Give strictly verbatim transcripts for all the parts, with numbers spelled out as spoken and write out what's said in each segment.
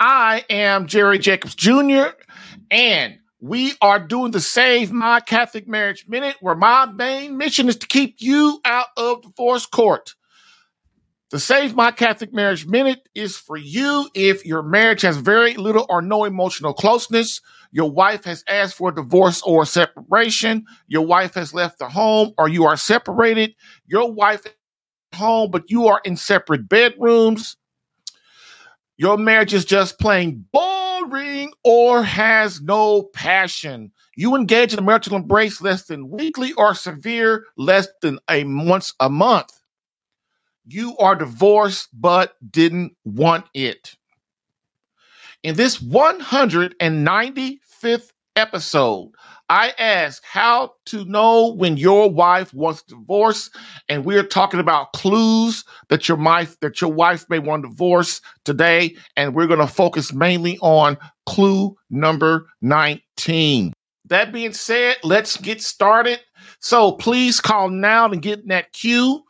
I am Jerry Jacobs, Junior, and we are doing the Save My Catholic Marriage Minute, where my main mission is to keep you out of the divorce court. The Save My Catholic Marriage Minute is for you if your marriage has very little or no emotional closeness, your wife has asked for a divorce or separation, your wife has left the home, or you are separated, your wife is at home, but you are in separate bedrooms, your marriage is just plain boring or has no passion. You engage in a marital embrace less than weekly or severe less than a once a month. You are divorced but didn't want it. In this one hundred ninety-fifth episode, I ask how to know when your wife wants divorce, and we're talking about clues that your wife that your wife may want divorce today, and we're going to focus mainly on clue number nineteen. That being said, let's get started. So please call now to get in that queue.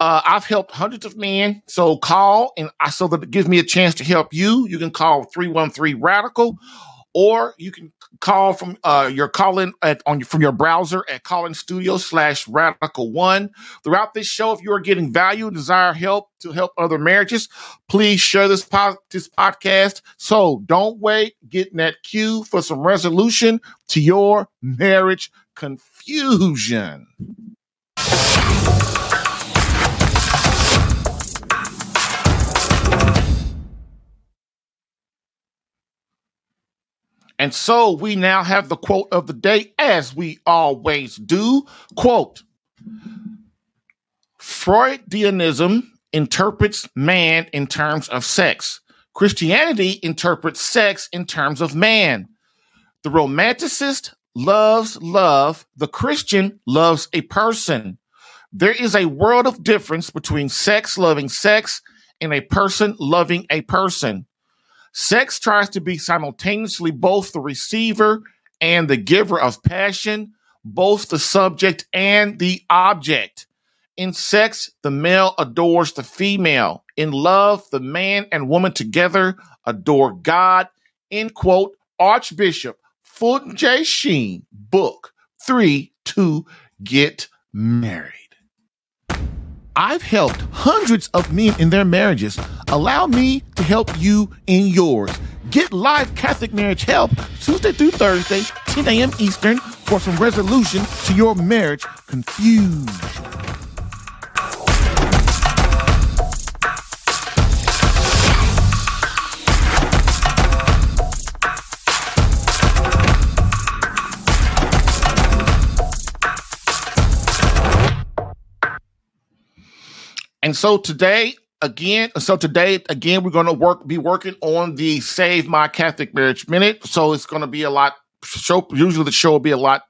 Uh, I've helped hundreds of men, so call, and I, so that it gives me a chance to help you. You can call three one three RADICAL, or you can call from uh, your call-in at, on from your browser at callinstudio slash radical one. Throughout this show, if you are getting value and desire help to help other marriages, please share this, po- this podcast. So don't wait. Get in that queue for some resolution to your marriage confusion. And so we now have the quote of the day, as we always do. Quote, Freudianism interprets man in terms of sex. Christianity interprets sex in terms of man. The romanticist loves love. The Christian loves a person. There is a world of difference between sex loving sex and a person loving a person. Sex tries to be simultaneously both the receiver and the giver of passion, both the subject and the object. In sex, the male adores the female. In love, the man and woman together adore God. End quote. Archbishop Fulton J. Sheen, book three, two, Get Married. I've helped hundreds of men in their marriages. Allow me to help you in yours. Get live Catholic marriage help Tuesday through Thursday, ten a.m. Eastern, for some resolution to your marriage confusion. And so today, again, so today, again, we're going to work, be working on the Save My Catholic Marriage Minute. So it's going to be a lot, show, usually the show will be a lot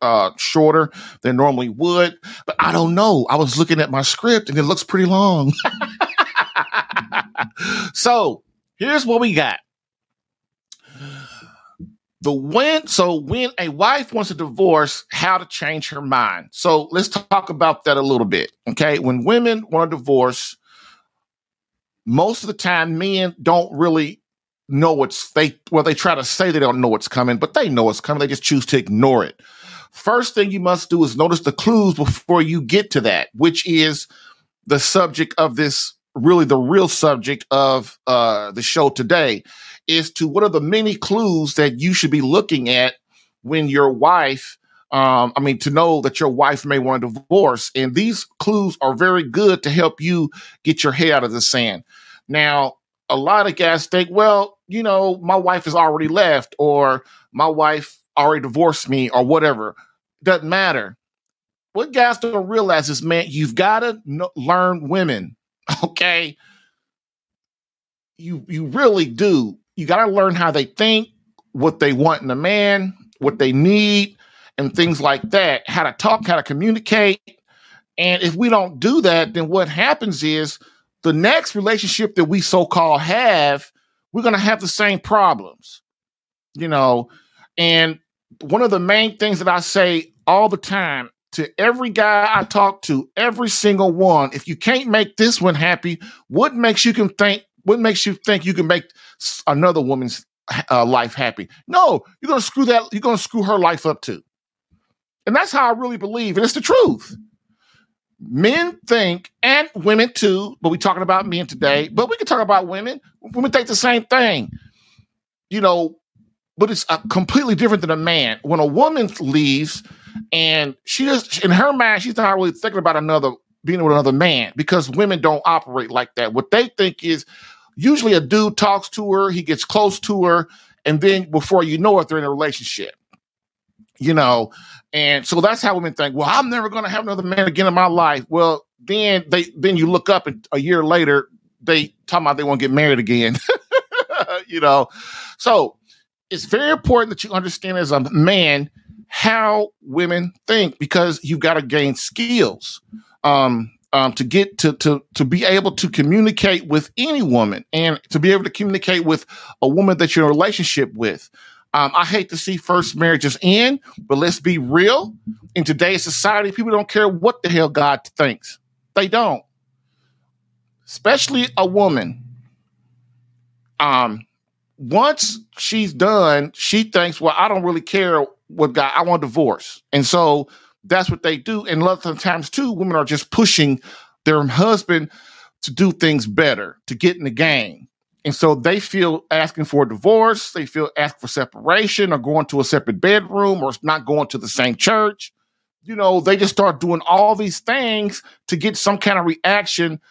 uh, shorter than normally would. But I don't know. I was looking at my script and it looks pretty long. So here's what we got. The when, so when a wife wants a divorce, how to change her mind. So let's talk about that a little bit. Okay. When women want a divorce, most of the time men don't really know what's they, well, they try to say they don't know what's coming, but they know it's coming. They just choose to ignore it. First thing you must do is notice the clues before you get to that, which is the subject of this, really the real subject of uh, the show today. Is to what are the many clues that you should be looking at when your wife, um, I mean, to know that your wife may want a divorce. And these clues are very good to help you get your head out of the sand. Now, a lot of guys think, well, you know, my wife has already left, or my wife already divorced me, or whatever. Doesn't matter. What guys don't realize is, man, you've got to n- learn women. Okay. You, you really do. You got to learn how they think, what they want in a man, what they need, and things like that, how to talk, how to communicate. And if we don't do that, then what happens is the next relationship that we so-called have, we're going to have the same problems, you know. And one of the main things that I say all the time to every guy I talk to, every single one, if you can't make this one happy, what makes you can think, what makes you think you can make another woman's uh, life happy? No, you're going to screw that. You're going to screw her life up too. And that's how I really believe. And it's the truth. Men think, and women too, but we're talking about men today, but we can talk about women. Women think the same thing, you know, but it's uh, completely different than a man. When a woman leaves and she just, in her mind, she's not really thinking about another, being with another man, because women don't operate like that. What they think is usually a dude talks to her, he gets close to her, and then before you know it, they're in a relationship. You know, and so that's how women think, well, I'm never going to have another man again in my life. Well, then they then you look up and a year later, they talking about they won't get married again, you know. So it's very important that you understand as a man how women think, because you've got to gain skills um, um, to get to, to to be able to communicate with any woman and to be able to communicate with a woman that you're in a relationship with. Um, I hate to see first marriages end, but let's be real. In today's society, people don't care what the hell God thinks. They don't. Especially a woman. Um, once she's done, she thinks, well, I don't really care what God, I want a divorce. And so that's what they do. And a lot of times, too, women are just pushing their husband to do things better, to get in the game. And so they feel asking for a divorce, they feel asking for separation or going to a separate bedroom or not going to the same church. You know, they just start doing all these things to get some kind of reaction,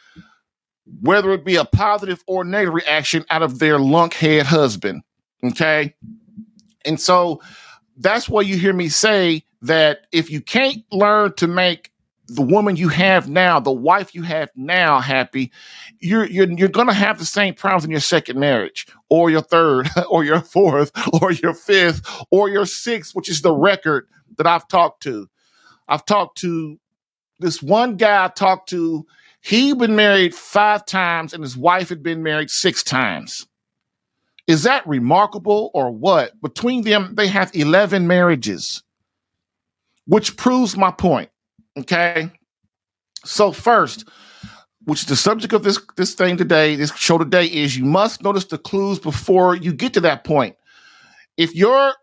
whether it be a positive or negative reaction out of their lunkhead husband, okay? And so that's why you hear me say that if you can't learn to make the woman you have now, the wife you have now happy, you're you're you're gonna have the same problems in your second marriage or your third or your fourth or your fifth or your sixth, which is the record that I've talked to. I've talked to this one guy I talked to, he'd been married five times and his wife had been married six times. Is that remarkable or what? Between them, they have eleven marriages, which proves my point. Okay, so first, which the subject of this this thing today, this show today is, you must notice the clues before you get to that point. If you're,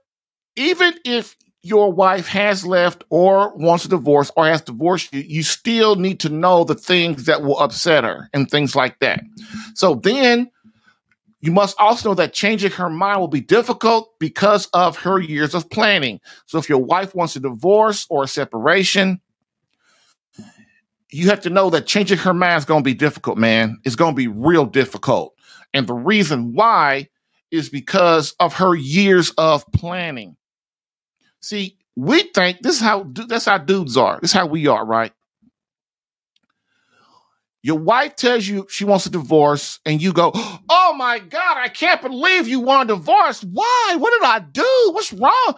even if your wife has left or wants a divorce or has divorced you, you still need to know the things that will upset her and things like that. So then you must also know that changing her mind will be difficult because of her years of planning. So if your wife wants a divorce or a separation, you have to know that changing her mind is going to be difficult, man. It's going to be real difficult. And the reason why is because of her years of planning. See, we think this is how, that's how dudes are. This is how we are, right? Your wife tells you she wants a divorce and you go, oh my God, I can't believe you want a divorce. Why? What did I do? What's wrong?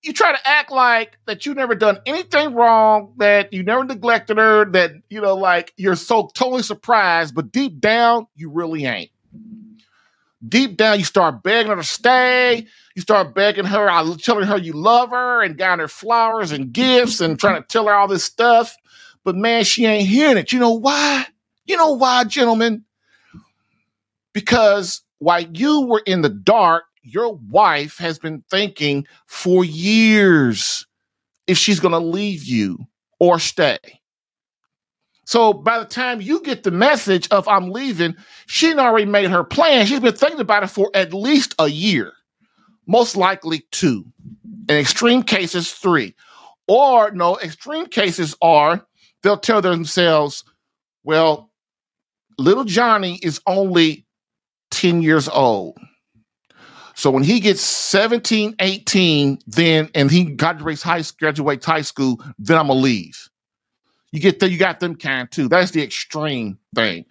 You try to act like that you never done anything wrong, that you never neglected her, that, you know, like you're so totally surprised, but deep down, you really ain't. Deep down, you start begging her to stay. You start begging her, telling her you love her and got her flowers and gifts and trying to tell her all this stuff. But man, she ain't hearing it. You know why? You know why, gentlemen? Because while you were in the dark, your wife has been thinking for years if she's going to leave you or stay. So by the time you get the message of I'm leaving, she already made her plan. She's been thinking about it for at least a year, most likely two, in extreme cases, three. Or no, extreme cases are they'll tell themselves, well, little Johnny is only ten years old. So when he gets seventeen, eighteen, then, and he graduates high, graduates high school, then I'm going to leave. You get there, you got them kind too. That's the extreme thing.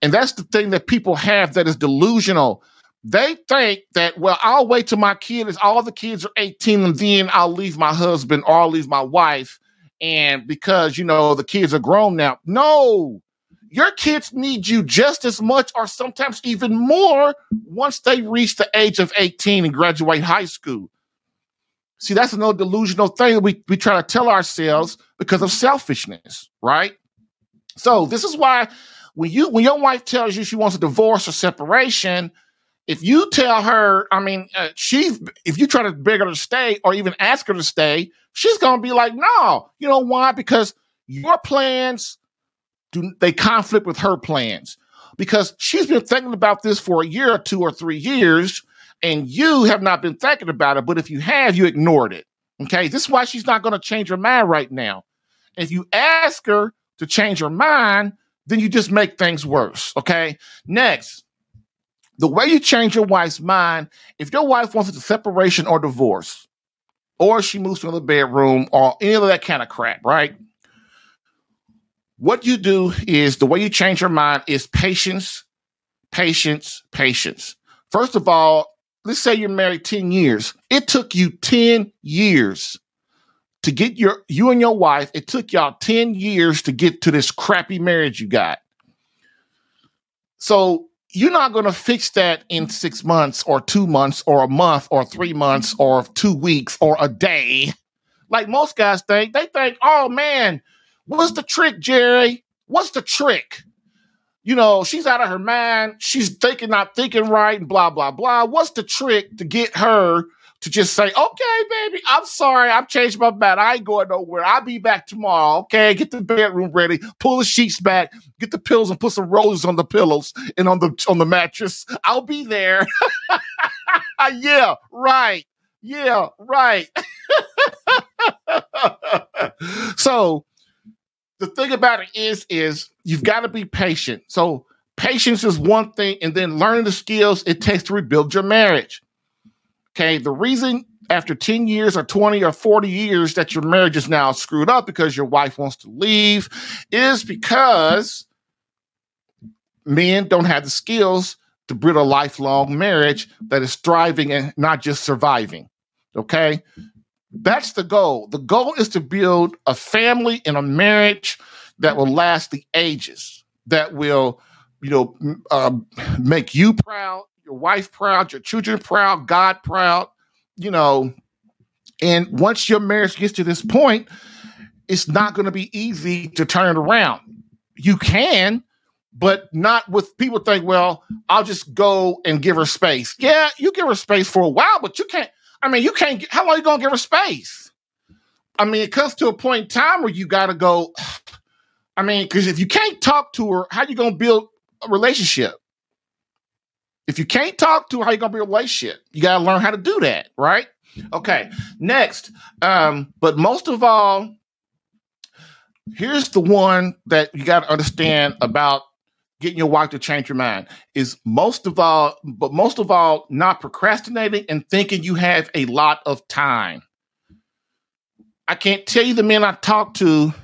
And that's the thing that people have that is delusional. They think that, well, I'll wait till my kid is, all the kids are eighteen, and then I'll leave my husband or I'll leave my wife. And because, you know, the kids are grown now. No, your kids need you just as much or sometimes even more once they reach the age of eighteen and graduate high school. See, that's another delusional thing that we, we try to tell ourselves because of selfishness, right? So this is why when you when your wife tells you she wants a divorce or separation, if you tell her, I mean, uh, she's if you try to beg her to stay or even ask her to stay, she's going to be like, no. You know why? Because your plans, do they conflict with her plans. Because she's been thinking about this for a year or two or three years, and you have not been thinking about it. But if you have, you ignored it. Okay? This is why she's not going to change her mind right now. If you ask her to change her mind, then you just make things worse. Okay? Next. The way you change your wife's mind, if your wife wants a separation or divorce, or she moves to another bedroom or any of that kind of crap, right? What you do is the way you change her mind is patience, patience, patience. First of all, let's say you're married ten years. It took you ten years to get your, you and your wife, it took y'all ten years to get to this crappy marriage you got. So, you're not going to fix that in six months or two months or a month or three months or two weeks or a day. Like most guys think, they think, oh, man, what's the trick, Jerry? What's the trick? You know, she's out of her mind. She's thinking, not thinking right and blah, blah, blah. What's the trick to get her to just say, okay, baby, I'm sorry. I've changed my mind. I ain't going nowhere. I'll be back tomorrow. Okay, get the bedroom ready, pull the sheets back, get the pillows and put some roses on the pillows and on the on the mattress. I'll be there. Yeah, right. Yeah, right. So the thing about it is, is you've got to be patient. So patience is one thing, and then learning the skills it takes to rebuild your marriage. Okay, the reason after ten years or twenty or forty years that your marriage is now screwed up because your wife wants to leave is because men don't have the skills to build a lifelong marriage that is thriving and not just surviving. Okay, that's the goal. The goal is to build a family and a marriage that will last the ages, that will, you know, uh, make you proud, your wife proud, your children proud, God proud, you know. And once your marriage gets to this point, it's not going to be easy to turn it around. You can, but not with people think, well, I'll just go and give her space. Yeah, you give her space for a while, but you can't. I mean, you can't. How long are you going to give her space? I mean, it comes to a point in time where you got to go. I mean, because if you can't talk to her, how you going to build a relationship? If you can't talk to her, how you gonna be in a relationship? You gotta learn how to do that, right? Okay, next. Um, but most of all, here's the one that you gotta understand about getting your wife to change your mind is most of all, but most of all, not procrastinating and thinking you have a lot of time. I can't tell you the men I talk to,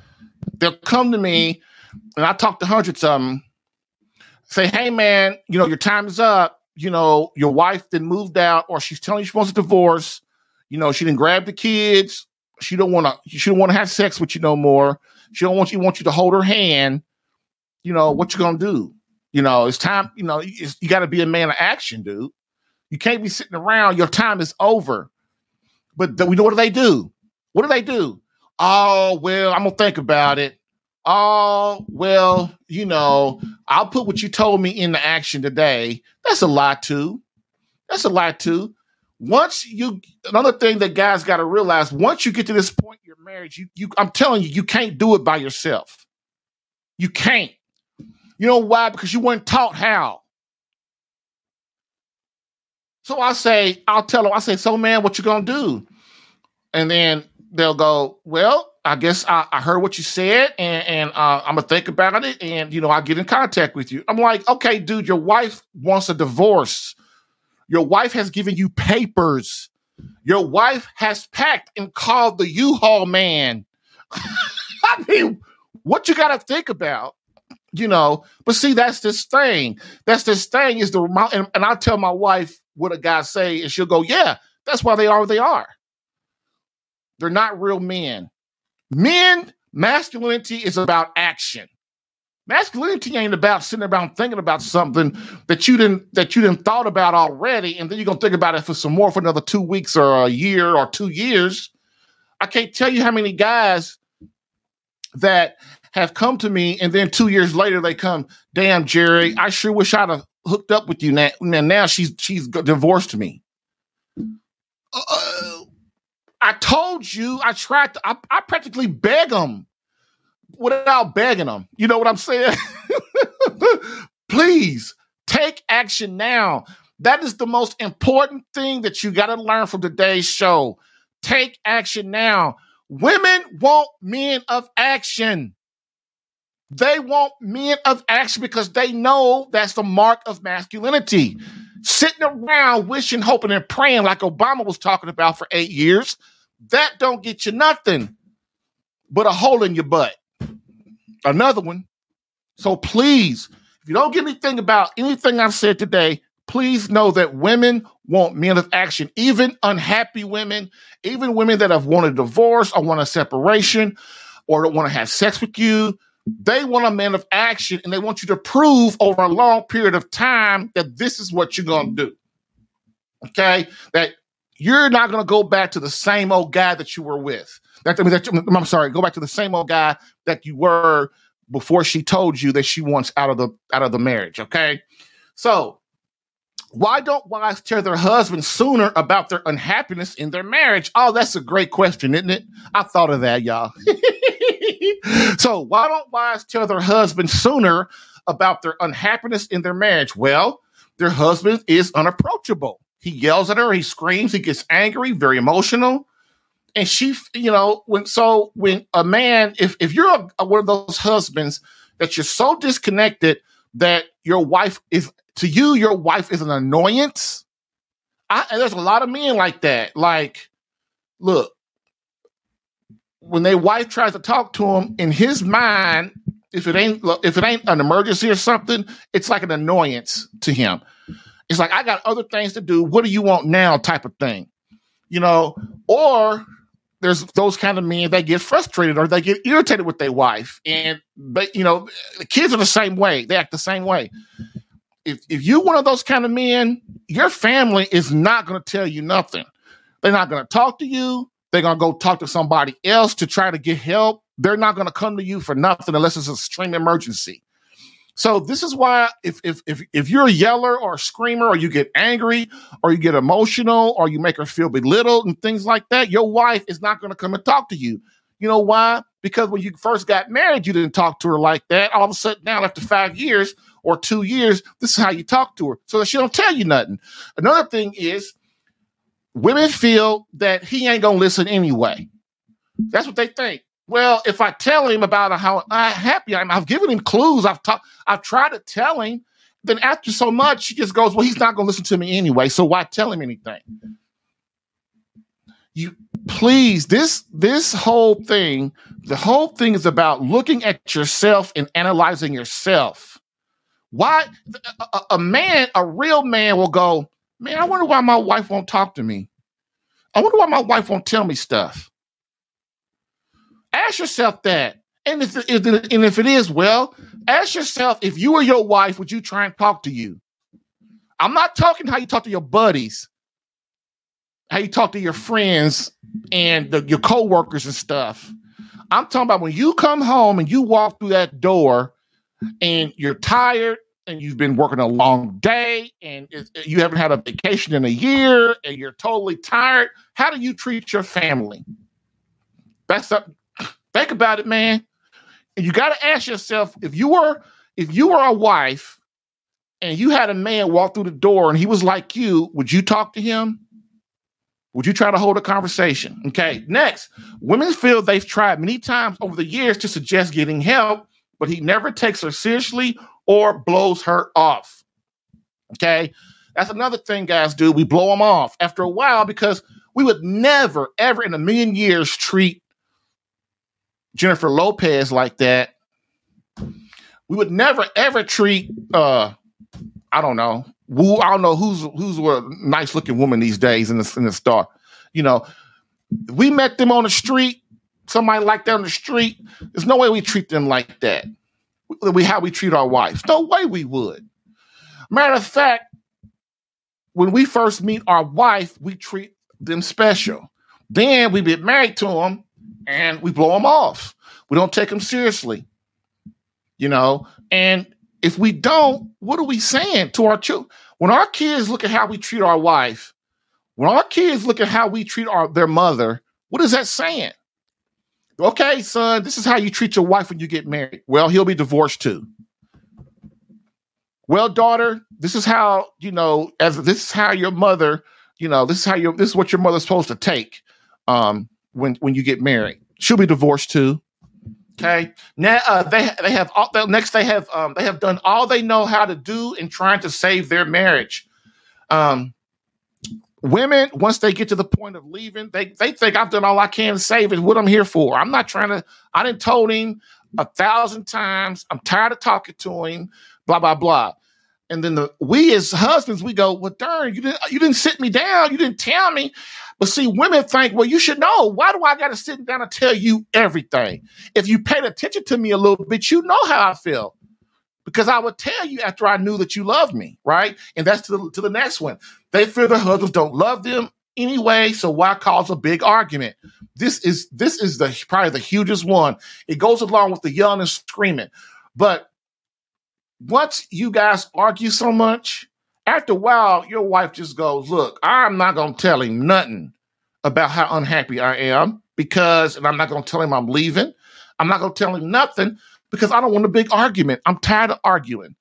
they'll come to me, and I talk to hundreds of them. Say, hey, man, you know, your time is up. You know, your wife then moved out or she's telling you she wants a divorce. You know, she didn't grab the kids. She don't want to she don't want to have sex with you no more. She don't want you want you to hold her hand. You know, what you going to do? You know, it's time. You know, it's, you got to be a man of action, dude. You can't be sitting around. Your time is over. But we know what do they do? What do they do? Oh, well, I'm going to think about it. Oh, well, you know, I'll put what you told me into action today. That's a lie, too. That's a lie, too. Once you, another thing that guys got to realize, once you get to this point in your marriage, you, you, I'm telling you, you can't do it by yourself. You can't. You know why? Because you weren't taught how. So I say, I'll tell them, I say, so, man, what you going to do? And then they'll go, well, I guess I, I heard what you said, and, and uh, I'm going to think about it, and, you know, I'll get in contact with you. I'm like, okay, dude, your wife wants a divorce. Your wife has given you papers. Your wife has packed and called the U-Haul man. I mean, what you got to think about you know, but see, that's this thing. That's this thing is the amount. And, and I tell my wife what a guy say, and she'll go, yeah, that's why they are what they are. They're not real men. Men, masculinity is about action. Masculinity ain't about sitting around thinking about something that you didn't that you didn't thought about already, and then you're gonna think about it for some more for another two weeks or a year or two years. I can't tell you how many guys that have come to me, and then two years later they come, damn, Jerry, I sure wish I'd have hooked up with you. Now, now she's she's divorced me. Uh, I told you, I tried to, I, I practically beg them. Without begging them. You know what I'm saying? Please take action now. That is the most important thing that you got to learn from today's show. Take action now. Women want men of action. They want men of action because they know that's the mark of masculinity. Sitting around wishing, hoping, and praying like Obama was talking about for eight years, that don't get you nothing but a hole in your butt. Another one. So please, if you don't get anything about anything I've said today, please know that women want men of action, even unhappy women, even women that have wanted a divorce or want a separation or don't want to have sex with you. They want a man of action, and they want you to prove over a long period of time that this is what you're going to do. Okay? That you're not going to go back to the same old guy that you were with. That, that, I'm sorry, go back to the same old guy that you were before she told you that she wants out of the out of the marriage, okay? So why don't wives tell their husbands sooner about their unhappiness in their marriage? Oh, that's a great question, isn't it? I thought of that, y'all. So why don't wives tell their husbands sooner about their unhappiness in their marriage? Well, their husband is unapproachable. He yells at her, he screams, he gets angry, very emotional. And she, you know, when so when a man, if if you're a, a, one of those husbands that you're so disconnected that your wife is to you, your wife is an annoyance. I, and there's a lot of men like that. Like, look, when their wife tries to talk to him, in his mind, if it ain't if it ain't an emergency or something, it's like an annoyance to him. It's like, I got other things to do. What do you want now? Type of thing, you know, or. There's those kind of men that get frustrated or they get irritated with their wife. And, but you know, the kids are the same way. They act the same way. If if you're one of those kind of men, your family is not going to tell you nothing. They're not going to talk to you. They're going to go talk to somebody else to try to get help. They're not going to come to you for nothing unless it's an extreme emergency. So this is why if, if if if you're a yeller or a screamer or you get angry or you get emotional or you make her feel belittled and things like that, your wife is not going to come and talk to you. You know why? Because when you first got married, you didn't talk to her like that. All of a sudden now, after five years or two years, this is how you talk to her so that she don't tell you nothing. Another thing is women feel that he ain't going to listen anyway. That's what they think. Well, if I tell him about how happy I am, I've given him clues. I've talked, I've tried to tell him. Then after so much, she just goes, well, he's not going to listen to me anyway. So why tell him anything? You please, this, this whole thing, the whole thing is about looking at yourself and analyzing yourself. Why a, a man, a real man will go, man, I wonder why my wife won't talk to me. I wonder why my wife won't tell me stuff. Ask yourself that. And if, if, and if it is, well, ask yourself, if you were your wife, would you try and talk to you? I'm not talking how you talk to your buddies, how you talk to your friends and the, your coworkers and stuff. I'm talking about when you come home and you walk through that door and you're tired and you've been working a long day and it, you haven't had a vacation in a year and you're totally tired. How do you treat your family? That's up. Think about it, man. And you got to ask yourself, if you were if you were a wife and you had a man walk through the door and he was like you, would you talk to him? Would you try to hold a conversation? Okay, next, women feel they've tried many times over the years to suggest getting help, but he never takes her seriously or blows her off. Okay, that's another thing guys do. We blow them off after a while because we would never, ever in a million years treat Jennifer Lopez like that. We would never ever treat uh, I don't know, woo, I don't know who's who's a nice looking woman these days in the in the star. You know, we met them on the street, somebody like that on the street. There's no way we treat them like that. We how we treat our wives. No way we would. Matter of fact, when we first meet our wife, we treat them special. Then we get married to them and we blow them off. We don't take them seriously, you know. And if we don't, what are we saying to our children? When our kids look at how we treat our wife, when our kids look at how we treat our, their mother, what is that saying? Okay, son, this is how you treat your wife when you get married. Well, he'll be divorced too. Well, daughter, this is how, you know, as this is how your mother, you know, this is how your this is what your mother's supposed to take um, when when you get married. She'll be divorced too. Okay. Now uh, they they have all, next they have um, they have done all they know how to do in trying to save their marriage. Um, women, once they get to the point of leaving, they they think I've done all I can to save it. What I'm here for? I'm not trying to. I done told him a thousand times. I'm tired of talking to him. Blah blah blah. And then the we as husbands, we go, well, darn, you didn't you didn't sit me down, you didn't tell me. But see, women think, well, you should know. Why do I gotta sit down and tell you everything? If you paid attention to me a little bit, you know how I feel. Because I would tell you after I knew that you loved me, right? And that's to the to the next one. They feel their husbands don't love them anyway, so why cause a big argument? This is this is the probably the hugest one. It goes along with the yelling and screaming. But once you guys argue so much, after a while, your wife just goes, look, I'm not going to tell him nothing about how unhappy I am because, and I'm not going to tell him I'm leaving. I'm not going to tell him nothing because I don't want a big argument. I'm tired of arguing.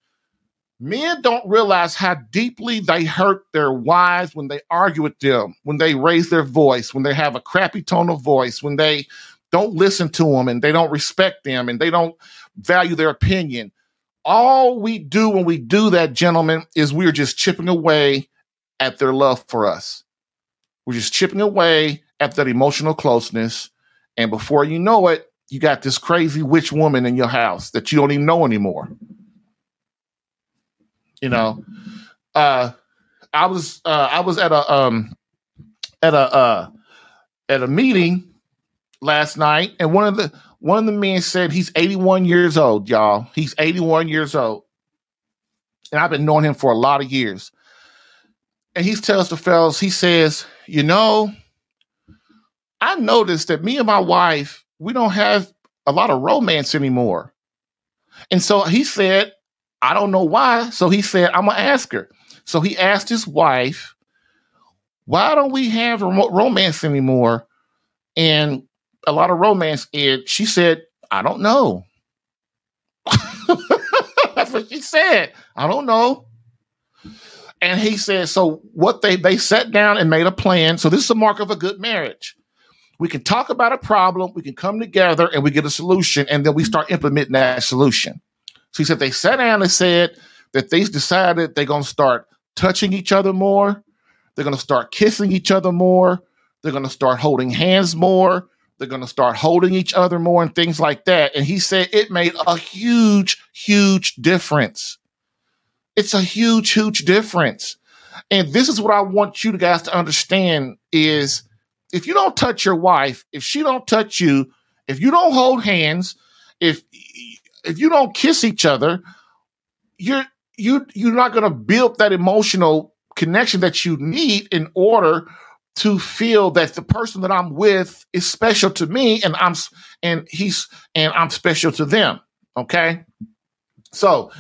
Men don't realize how deeply they hurt their wives when they argue with them, when they raise their voice, when they have a crappy tone of voice, when they don't listen to them and they don't respect them and they don't value their opinion. All we do when we do that, gentlemen, is we're just chipping away at their love for us. We're just chipping away at that emotional closeness. And before you know it, you got this crazy witch woman in your house that you don't even know anymore. You know, uh, I was uh, I was at a um, at a uh, at a meeting last night, and one of the One of the men said he's eighty-one years old, y'all. He's eighty-one years old. And I've been knowing him for a lot of years. And he tells the fellas, he says, you know, I noticed that me and my wife, we don't have a lot of romance anymore. And so he said, I don't know why. So he said, I'm going to ask her. So he asked his wife, why don't we have romance anymore? And a lot of romance, and she said, I don't know. That's what she said. I don't know. And he said, so what they, they sat down and made a plan. So this is a mark of a good marriage. We can talk about a problem. We can come together and we get a solution. And then we start implementing that solution. So he said, they sat down and said that they decided they're going to start touching each other more. They're going to start kissing each other more. They're going to start holding hands more. They're going to start holding each other more and things like that. And he said it made a huge, huge difference. It's a huge, huge difference. And this is what I want you guys to understand is if you don't touch your wife, if she don't touch you, if you don't hold hands, if if you don't kiss each other, you're, you, you're not going to build that emotional connection that you need in order to feel that the person that I'm with is special to me and I'm and he's and I'm special to them. Okay. So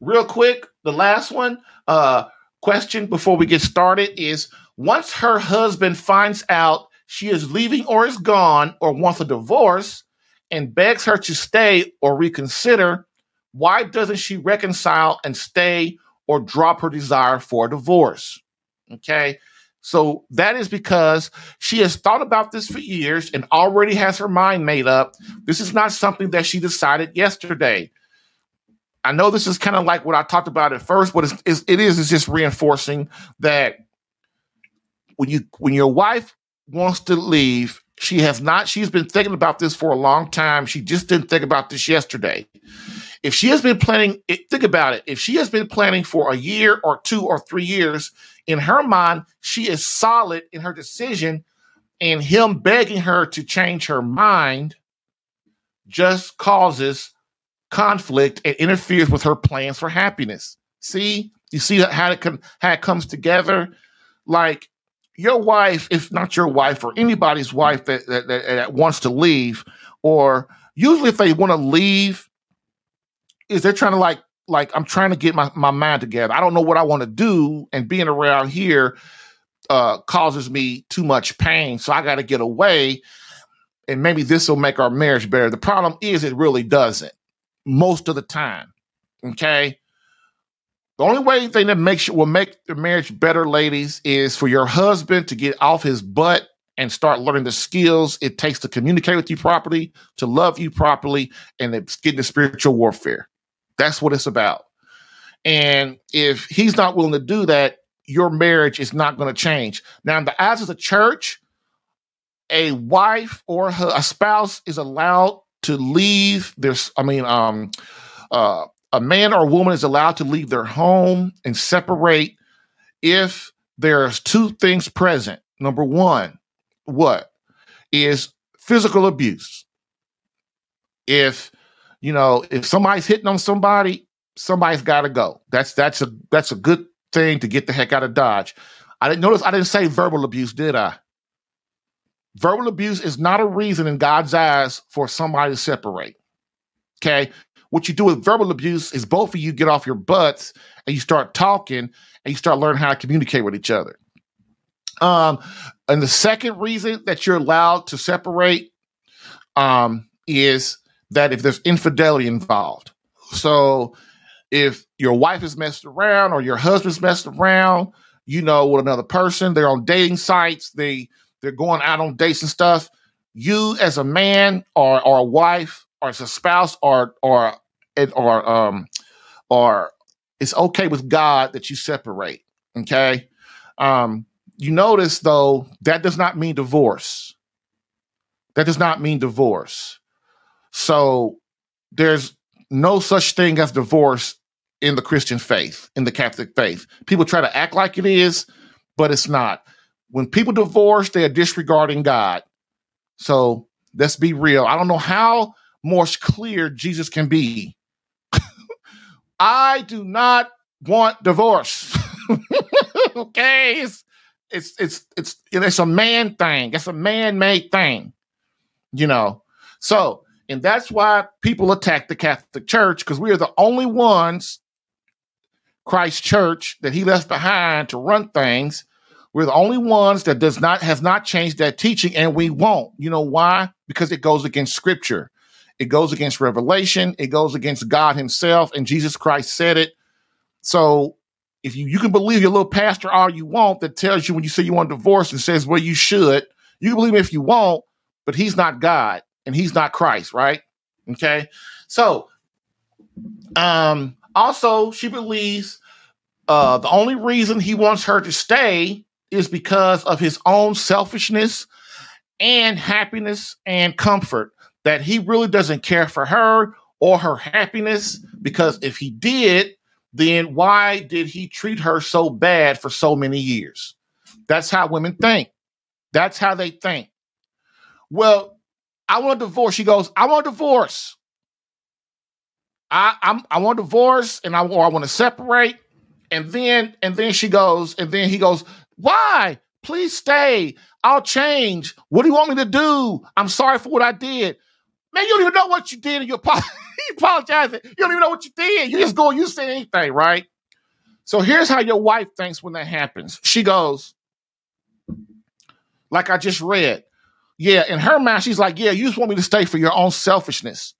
real quick, the last one uh, question before we get started is once her husband finds out she is leaving or is gone or wants a divorce and begs her to stay or reconsider, why doesn't she reconcile and stay or drop her desire for a divorce? Okay. So that is because she has thought about this for years and already has her mind made up. This is not something that she decided yesterday. I know this is kind of like what I talked about at first, but it's, it's, it is it's just reinforcing that when you when your wife wants to leave, she has not. She's been thinking about this for a long time. She just didn't think about this yesterday. If she has been planning, think about it. If she has been planning for a year or two or three years, in her mind, she is solid in her decision, and him begging her to change her mind just causes conflict and interferes with her plans for happiness. See, you see how it, com- how it comes together? Like your wife, if not your wife or anybody's wife that, that, that, that wants to leave, or usually if they want to leave, is they're trying to like, like I'm trying to get my, my mind together. I don't know what I want to do, and being around here uh, causes me too much pain, so I got to get away, and maybe this will make our marriage better. The problem is it really doesn't most of the time, okay? The only way thing that makes will make the marriage better, ladies, is for your husband to get off his butt and start learning the skills it takes to communicate with you properly, to love you properly, and it's getting the spiritual warfare. That's what it's about. And if he's not willing to do that, your marriage is not going to change. Now, in the eyes of the church, a wife or her, a spouse is allowed to leave their, I mean, um, uh, a man or a woman is allowed to leave their home and separate if there's two things present. Number one, what is physical abuse? If, you know, if somebody's hitting on somebody, somebody's got to go. That's that's a that's a good thing to get the heck out of Dodge. I didn't notice I didn't say verbal abuse, did I? Verbal abuse is not a reason in God's eyes for somebody to separate. Okay. What you do with verbal abuse is both of you get off your butts and you start talking and you start learning how to communicate with each other. Um, and the second reason that you're allowed to separate um, is that if there's infidelity involved. So if your wife is messed around or your husband's messed around, you know, with another person, they're on dating sites, they, they're going out on dates and stuff. You as a man or, or a wife, or as a spouse, or or or um, or it's okay with God that you separate. Okay, um, you notice though that does not mean divorce. That does not mean divorce. So there's no such thing as divorce in the Christian faith, in the Catholic faith. People try to act like it is, but it's not. When people divorce, they are disregarding God. So let's be real. I don't know how more clear Jesus can be. I do not want divorce. Okay, it's it's it's it's it's a man thing. It's a man-made thing, you know. So, and that's why people attack the Catholic Church, because we are the only ones, Christ's Church that He left behind to run things. We're the only ones that does not has not changed that teaching, and we won't. You know why? Because it goes against Scripture. It goes against revelation. It goes against God Himself, and Jesus Christ said it. So if you, you can believe your little pastor all you want that tells you when you say you want a divorce and says, well, you should, you can believe him if you want, but he's not God and he's not Christ, right? Okay. So um, also she believes uh, the only reason he wants her to stay is because of his own selfishness and happiness and comfort. That he really doesn't care for her or her happiness, because if he did, then why did he treat her so bad for so many years? That's how women think. That's how they think. Well, I want a divorce. She goes, I want a divorce. I I'm, I want a divorce, and I or I want to separate. And then and then she goes, and then he goes, why? Please stay. I'll change. What do you want me to do? I'm sorry for what I did. Man, you don't even know what you did, and you apologize. You don't even know what you did. You just go and you say anything, right? So here's how your wife thinks when that happens. She goes, like I just read. Yeah, in her mind, she's like, yeah, you just want me to stay for your own selfishness.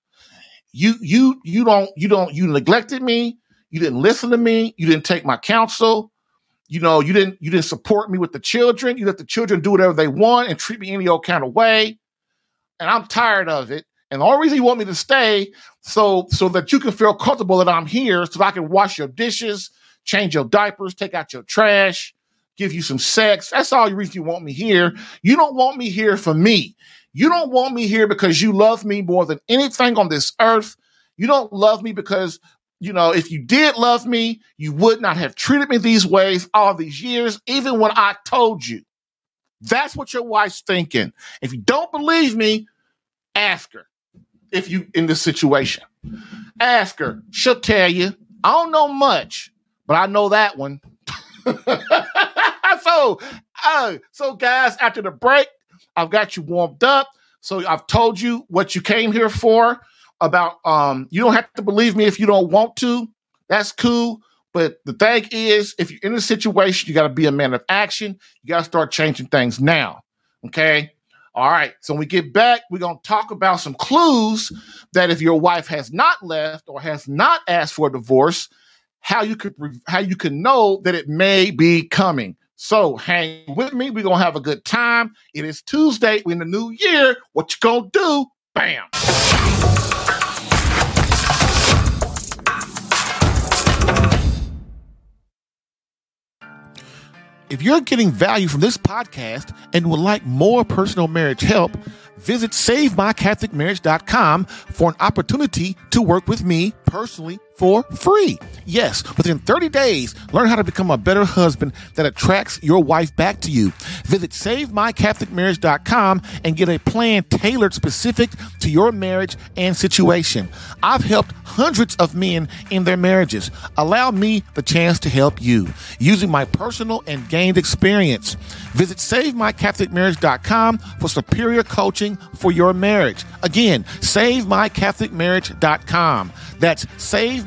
You, you, you don't, you don't, you neglected me. You didn't listen to me. You didn't take my counsel. You know, you didn't, you didn't support me with the children. You let the children do whatever they want and treat me any old kind of way. And I'm tired of it. And the only reason you want me to stay so so that you can feel comfortable that I'm here, so that I can wash your dishes, change your diapers, take out your trash, give you some sex. That's all the reason you want me here. You don't want me here for me. You don't want me here because you love me more than anything on this earth. You don't love me because, you know, if you did love me, you would not have treated me these ways all these years, even when I told you. That's what your wife's thinking. If you don't believe me, ask her. If you in this situation, ask her. She'll tell you. I don't know much, but I know that one. so, uh, so guys, after the break, I've got you warmed up. So I've told you what you came here for. About um, you don't have to believe me if you don't want to. That's cool. But the thing is, if you're in a situation, you got to be a man of action. You got to start changing things now. Okay. All right. So when we get back, we're going to talk about some clues that if your wife has not left or has not asked for a divorce, how you could how you can know that it may be coming. So hang with me. We're going to have a good time. It is Tuesday. We're in the new year. What you going to do? Bam. If you're getting value from this podcast and would like more personal marriage help, visit Save My Catholic Marriage dot com for an opportunity to work with me personally for free. Yes, within thirty days, learn how to become a better husband that attracts your wife back to you. Visit Save My Catholic Marriage dot com and get a plan tailored specific to your marriage and situation. I've helped hundreds of men in their marriages. Allow me the chance to help you using my personal and gained experience. Visit Save My Catholic Marriage dot com for superior coaching for your marriage. Again, Save My Catholic Marriage dot com. That's Save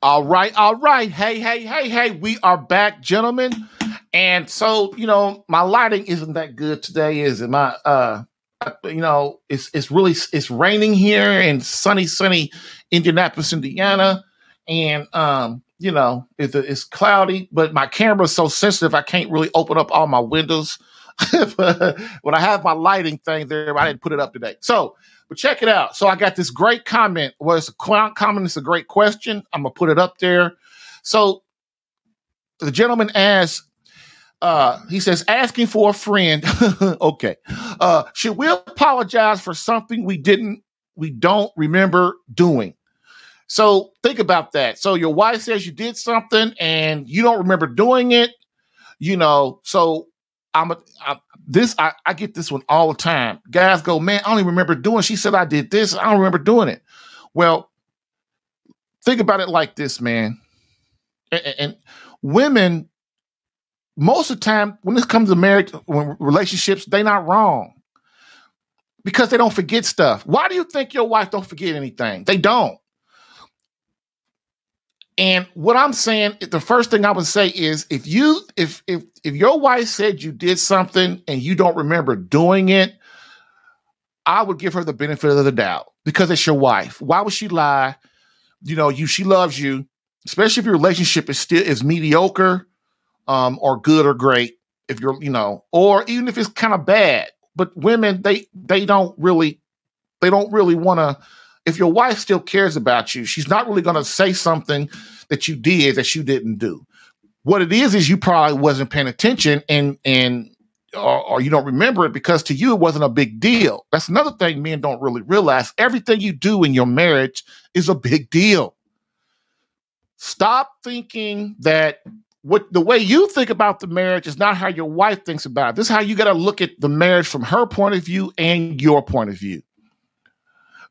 All right, all right. Hey, hey, hey, hey. We are back, gentlemen. And so, you know, my lighting isn't that good today, is it? My, uh, you know, it's it's really it's raining here in sunny, sunny Indianapolis, Indiana, and um, you know, it's it's cloudy. But my camera is so sensitive, I can't really open up all my windows. But when I have my lighting thing there, I didn't put it up today. So. But check it out. So I got this great comment. Well, it's a comment. It's a great question. I'm going to put it up there. So the gentleman asks, uh, he says, asking for a friend. Okay. Uh, should we apologize for something we didn't, we don't remember doing? So think about that. So your wife says you did something and you don't remember doing it, you know, so I'm a, I, this, I, I get this one all the time. Guys go, man, I don't even remember doing. She said I did this. I don't remember doing it. Well, think about it like this, man. And, and women, most of the time, when it comes to marriage, when relationships, they're not wrong because they don't forget stuff. Why do you think your wife don't forget anything? They don't. And what I'm saying, the first thing I would say is if you, if, if, if your wife said you did something and you don't remember doing it, I would give her the benefit of the doubt because it's your wife. Why would she lie? You know, you, she loves you, especially if your relationship is still is mediocre, um, or good or great. If you're, you know, or even if it's kind of bad, but women, they, they don't really, they don't really want to. If your wife still cares about you, she's not really going to say something that you did that you didn't do. What it is is you probably wasn't paying attention and and or, or you don't remember it because to you it wasn't a big deal. That's another thing men don't really realize. Everything you do in your marriage is a big deal. Stop thinking that what the way you think about the marriage is not how your wife thinks about it. This is how you got to look at the marriage from her point of view and your point of view.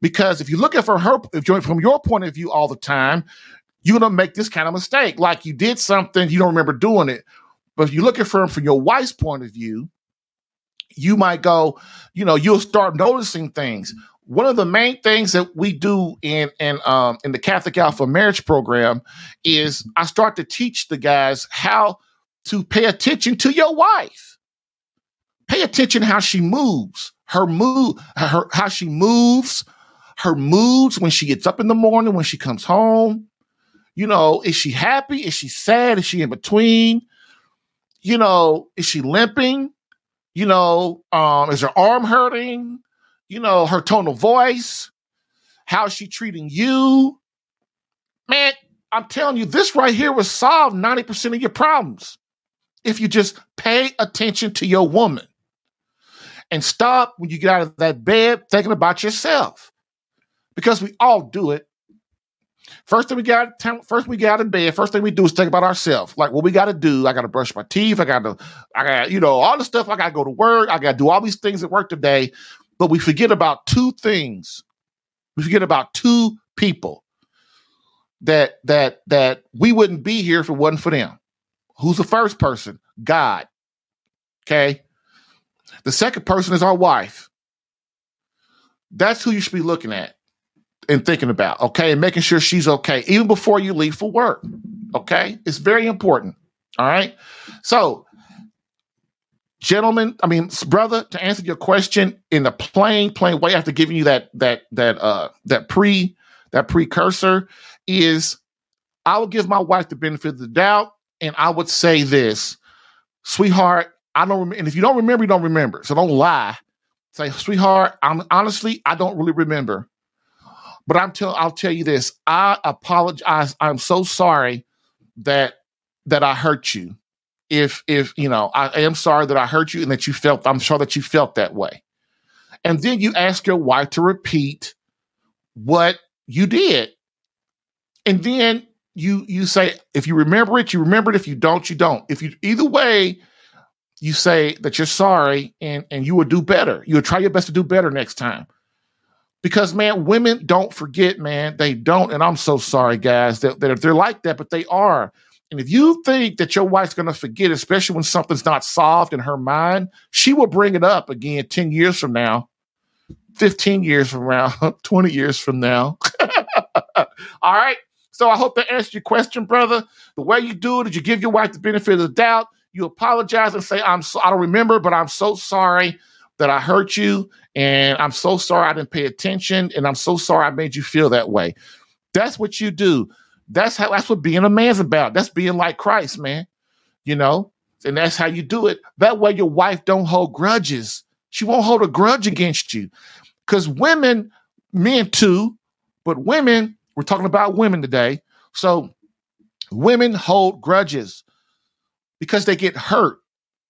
Because if you look at from her, if you're from your point of view all the time, you're going to make this kind of mistake. Like you did something, you don't remember doing it. But if you look at from, from your wife's point of view, you might go, you know, you'll start noticing things. One of the main things that we do in, in, um, in the Catholic Alpha Marriage Program is I start to teach the guys how to pay attention to your wife. Pay attention how she moves, her mood, her, how she moves, her moods when she gets up in the morning, when she comes home. You know, is she happy? Is she sad? Is she in between? You know, is she limping? You know, um, is her arm hurting? You know, her tone of voice. How is she treating you? Man, I'm telling you, this right here will solve ninety percent of your problems if you just pay attention to your woman and stop when you get out of that bed thinking about yourself, because we all do it. First thing we got, first we get out of bed, first thing we do is think about ourselves. Like, what we got to do? I got to brush my teeth. I got to, I got, you know, all the stuff. I got to go to work. I got to do all these things at work today. But we forget about two things. We forget about two people that that that we wouldn't be here if it wasn't for them. Who's the first person? God. Okay. The second person is our wife. That's who you should be looking at and thinking about, okay, and making sure she's okay, even before you leave for work, okay? It's very important, all right? So, gentlemen, I mean, brother, to answer your question in a plain, plain way, after giving you that that that uh that pre that precursor, is I would give my wife the benefit of the doubt, and I would say this, sweetheart, I don't remember, and if you don't remember, you don't remember, so don't lie. Say, sweetheart, I'm honestly, I don't really remember. But I'm tell I'll tell you this. I apologize. I'm so sorry that that I hurt you. If if you know, I am sorry that I hurt you and that you felt. I'm sure that you felt that way. And then you ask your wife to repeat what you did, and then you you say, if you remember it, you remember it. If you don't, you don't. If you either way, you say that you're sorry, and and you will do better. You'll try your best to do better next time. Because, man, women don't forget, man. They don't. And I'm so sorry, guys, that they're, they're like that, but they are. And if you think that your wife's going to forget, especially when something's not solved in her mind, she will bring it up again ten years from now, fifteen years from now, twenty years from now. All right? So I hope that answered your question, brother. The way you do it is you give your wife the benefit of the doubt. You apologize and say, "I'm so, I don't remember, but I'm so sorry that I hurt you, and I'm so sorry I didn't pay attention, and I'm so sorry I made you feel that way." That's what you do. That's how. That's what being a man's about. That's being like Christ, man. You know, and that's how you do it. That way your wife don't hold grudges. She won't hold a grudge against you. Because women, men too, but women, we're talking about women today. So women hold grudges because they get hurt.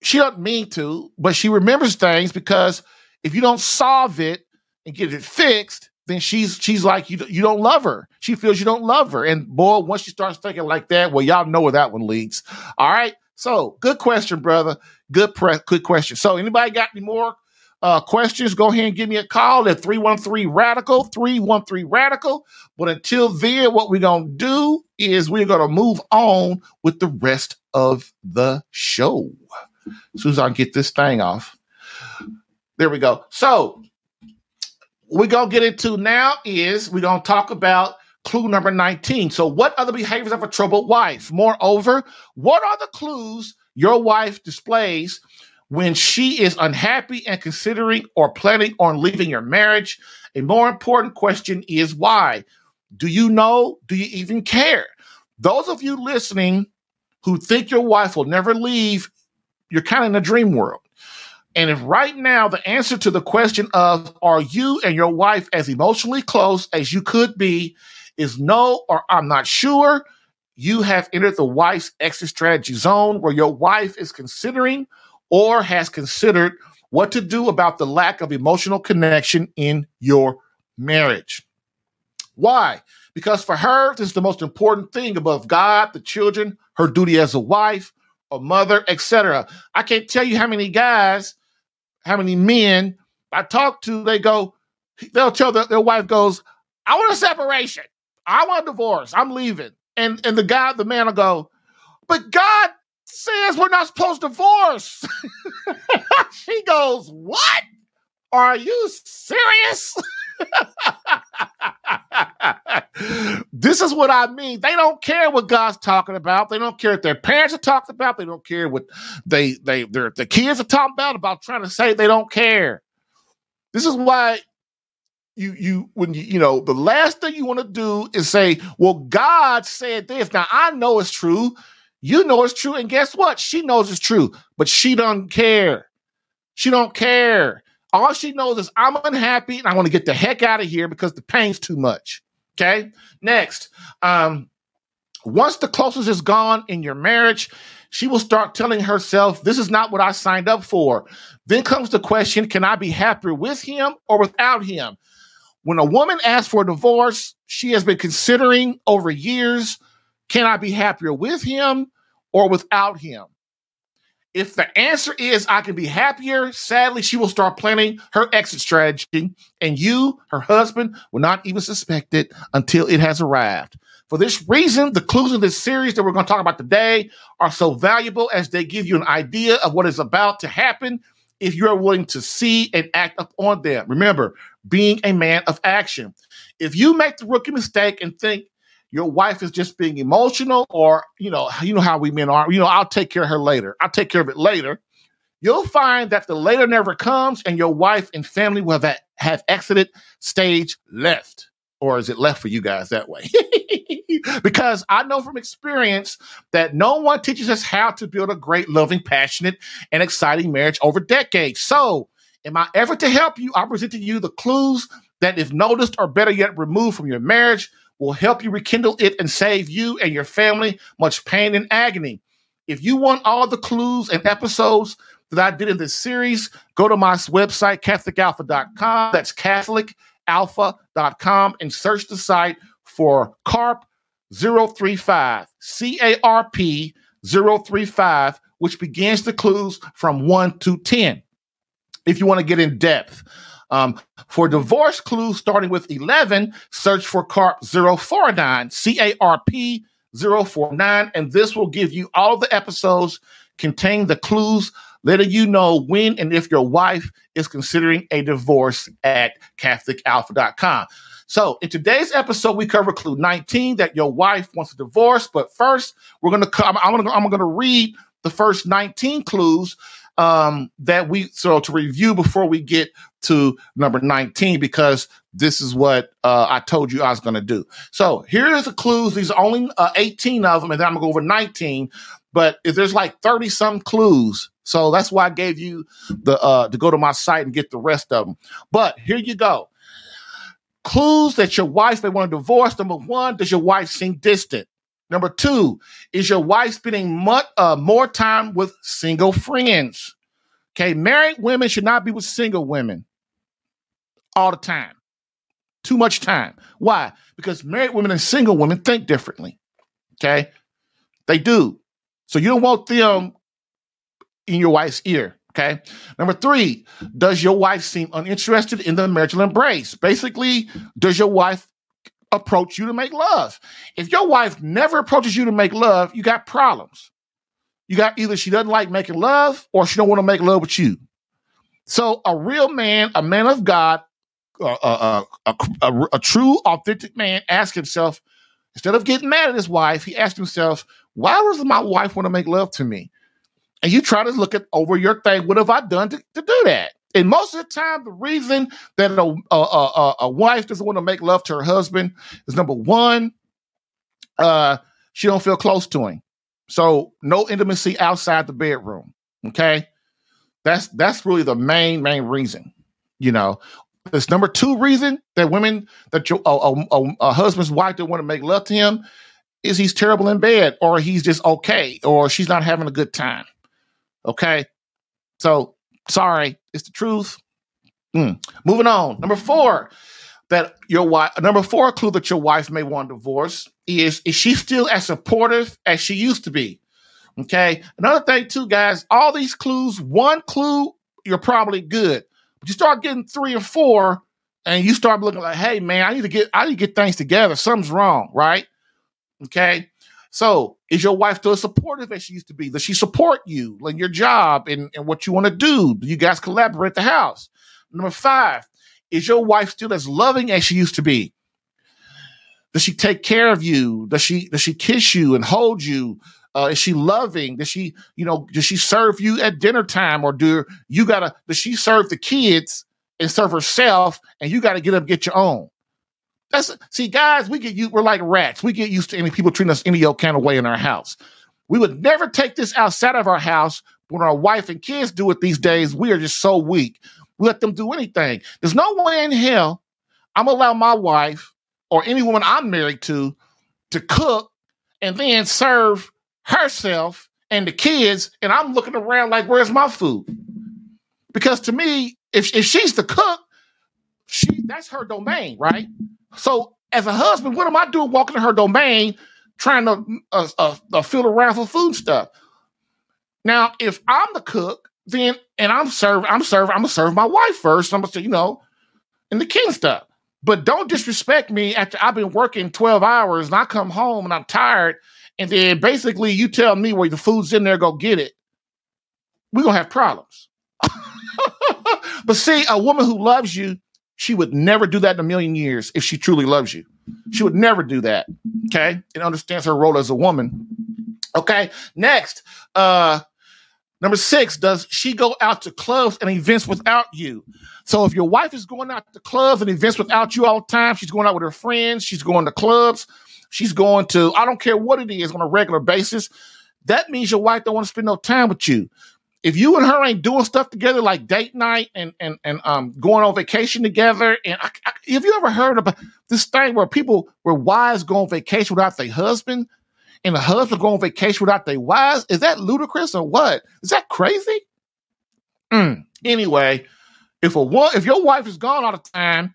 She doesn't mean to, but she remembers things, because if you don't solve it and get it fixed, then she's she's like, you, you don't love her. She feels you don't love her. And, boy, once she starts thinking like that, well, y'all know where that one leads. All right? So, good question, brother. Good pre- good question. So, anybody got any more uh, questions? Go ahead and give me a call at three one three, RADICAL, three one three, RADICAL. But until then, what we're going to do is we're going to move on with the rest of the show. As soon as I get this thing off. There we go. So we're going to get into now is we're going to talk about clue number nineteen. So what are the behaviors of a troubled wife? Moreover, what are the clues your wife displays when she is unhappy and considering or planning on leaving your marriage? A more important question is why? Do you know? Do you even care? Those of you listening who think your wife will never leave, you're kind of in a dream world. And if right now the answer to the question of are you and your wife as emotionally close as you could be is no, or I'm not sure, you have entered the wife's exit strategy zone, where your wife is considering or has considered what to do about the lack of emotional connection in your marriage. Why? Because for her, this is the most important thing above God, the children, her duty as a wife, a mother, et cetera. I can't tell you how many guys, how many men I talk to, they go, they'll tell their, their wife goes, "I want a separation. I want a divorce. I'm leaving." And and the guy, the man will go, "But God says we're not supposed to divorce." She goes, "What? Are you serious?" This is what I mean. They don't care what God's talking about. They don't care if their parents are talking about. They don't care what they they their the kids are talking about. About trying to say they don't care. This is why you you when you you know the last thing you want to do is say, "Well, God said this." Now I know it's true. You know it's true, and guess what? She knows it's true, but she doesn't care. She don't care. All she knows is I'm unhappy and I want to get the heck out of here because the pain's too much. Okay. Next, um, once the closeness is gone in your marriage, she will start telling herself, "This is not what I signed up for." Then comes the question: can I be happier with him or without him? When a woman asks for a divorce, she has been considering over years: can I be happier with him or without him? If the answer is I can be happier, sadly, she will start planning her exit strategy, and you, her husband, will not even suspect it until it has arrived. For this reason, the clues in this series that we're going to talk about today are so valuable as they give you an idea of what is about to happen if you're willing to see and act upon them. Remember, being a man of action. If you make the rookie mistake and think your wife is just being emotional, or, you know, you know how we men are, you know, I'll take care of her later. I'll take care of it later. You'll find that the later never comes, and your wife and family will have, have exited stage left. Or is it left for you guys that way? Because I know from experience that no one teaches us how to build a great, loving, passionate, and exciting marriage over decades. So in my effort to help you, I present to you the clues that, if noticed or better yet removed from your marriage, will help you rekindle it and save you and your family much pain and agony. If you want all the clues and episodes that I did in this series, go to my website, Catholic Alpha dot com. That's Catholic Alpha dot com, and search the site for C A R P zero three five, C A R P zero three five, which begins the clues from one to ten. If you want to get in depth, Um, for divorce clues starting with eleven, search for C A R P zero four nine, C A R P zero four nine, and this will give you all the episodes containing the clues, letting you know when and if your wife is considering a divorce at Catholic Alpha dot com. So in today's episode, we cover clue nineteen, that your wife wants a divorce. But first, we're going to I'm, I'm going to I'm going to read the first nineteen clues um, that we so to review before we get to number nineteen, because this is what uh, I told you I was going to do. So here's the clues. These are only uh, eighteen of them, and then I'm going to go over nineteen. But if there's like thirty some clues, so that's why I gave you the uh, to go to my site and get the rest of them. But here you go. Clues that your wife may want to divorce. Number one, does your wife seem distant? Number two, is your wife spending much, uh, more time with single friends? Okay, married women should not be with single women all the time. Too much time. Why? Because married women and single women think differently. Okay, they do. So you don't want them in your wife's ear. Okay. Number three, does your wife seem uninterested in the marital embrace? Basically, does your wife approach you to make love? If your wife never approaches you to make love, you got problems. You got either she doesn't like making love, or she don't want to make love with you. So a real man, a man of God, uh, uh, uh, a, a, a true, authentic man, asks himself, instead of getting mad at his wife, he asks himself, why does my wife want to make love to me? And you try to look at over your thing. What have I done to, to do that? And most of the time, the reason that a, a, a, a wife doesn't want to make love to her husband is, number one, uh, she don't feel close to him. So no intimacy outside the bedroom. Okay. That's, that's really the main, main reason, you know. This number two reason that women, that your, a, a, a husband's wife don't want to make love to him is he's terrible in bed, or he's just okay, or she's not having a good time. Okay. So sorry, it's the truth. Mm. Moving on. Number four, that your wife, number four clue that your wife may want a divorce is, is she still as supportive as she used to be? Okay. Another thing too, guys, all these clues, one clue, you're probably good. But you start getting three or four and you start looking like, hey man, I need to get, I need to get things together. Something's wrong. Right. Okay. So is your wife still as supportive as she used to be? Does she support you in your job and, and what you want to do? Do you guys collaborate at the house? Number five, is your wife still as loving as she used to be? Does she take care of you? Does she does she kiss you and hold you? Uh, is she loving? Does she, you know, does she serve you at dinner time, or do you gotta? Does she serve the kids and serve herself, and you gotta get up and get your own? That's see, guys, we get you. We're like rats. We get used to any people treating us any old kind of way in our house. We would never take this outside of our house. When our wife and kids do it these days, we are just so weak. We let them do anything. There's no way in hell I'm gonna allow my wife or any woman I'm married to to cook and then serve herself and the kids, and I'm looking around like, where's my food? Because to me, if, if she's the cook, she that's her domain, right? So as a husband, what am I doing walking in her domain trying to uh, uh, uh, feel around for food stuff? Now, if I'm the cook, then and I'm serving, I'm serving, I'm gonna serve my wife first. I'm gonna say, you know, and the king stuff. But don't disrespect me after I've been working twelve hours and I come home and I'm tired. And then basically you tell me where the food's in there, go get it. We're going to have problems. But see, a woman who loves you, she would never do that in a million years if she truly loves you. She would never do that, okay? And understands her role as a woman. Okay, next. Uh, number six, does she go out to clubs and events without you? So if your wife is going out to clubs and events without you all the time, she's going out with her friends, she's going to clubs, she's going to, I don't care what it is, on a regular basis. That means your wife don't want to spend no time with you. If you and her ain't doing stuff together, like date night and and and um going on vacation together. And I, I, have you ever heard about this thing where people, where wives go on vacation without their husband and the husband go on vacation without their wives? Is that ludicrous or what? Is that crazy? Mm. Anyway, if a one, if your wife is gone all the time,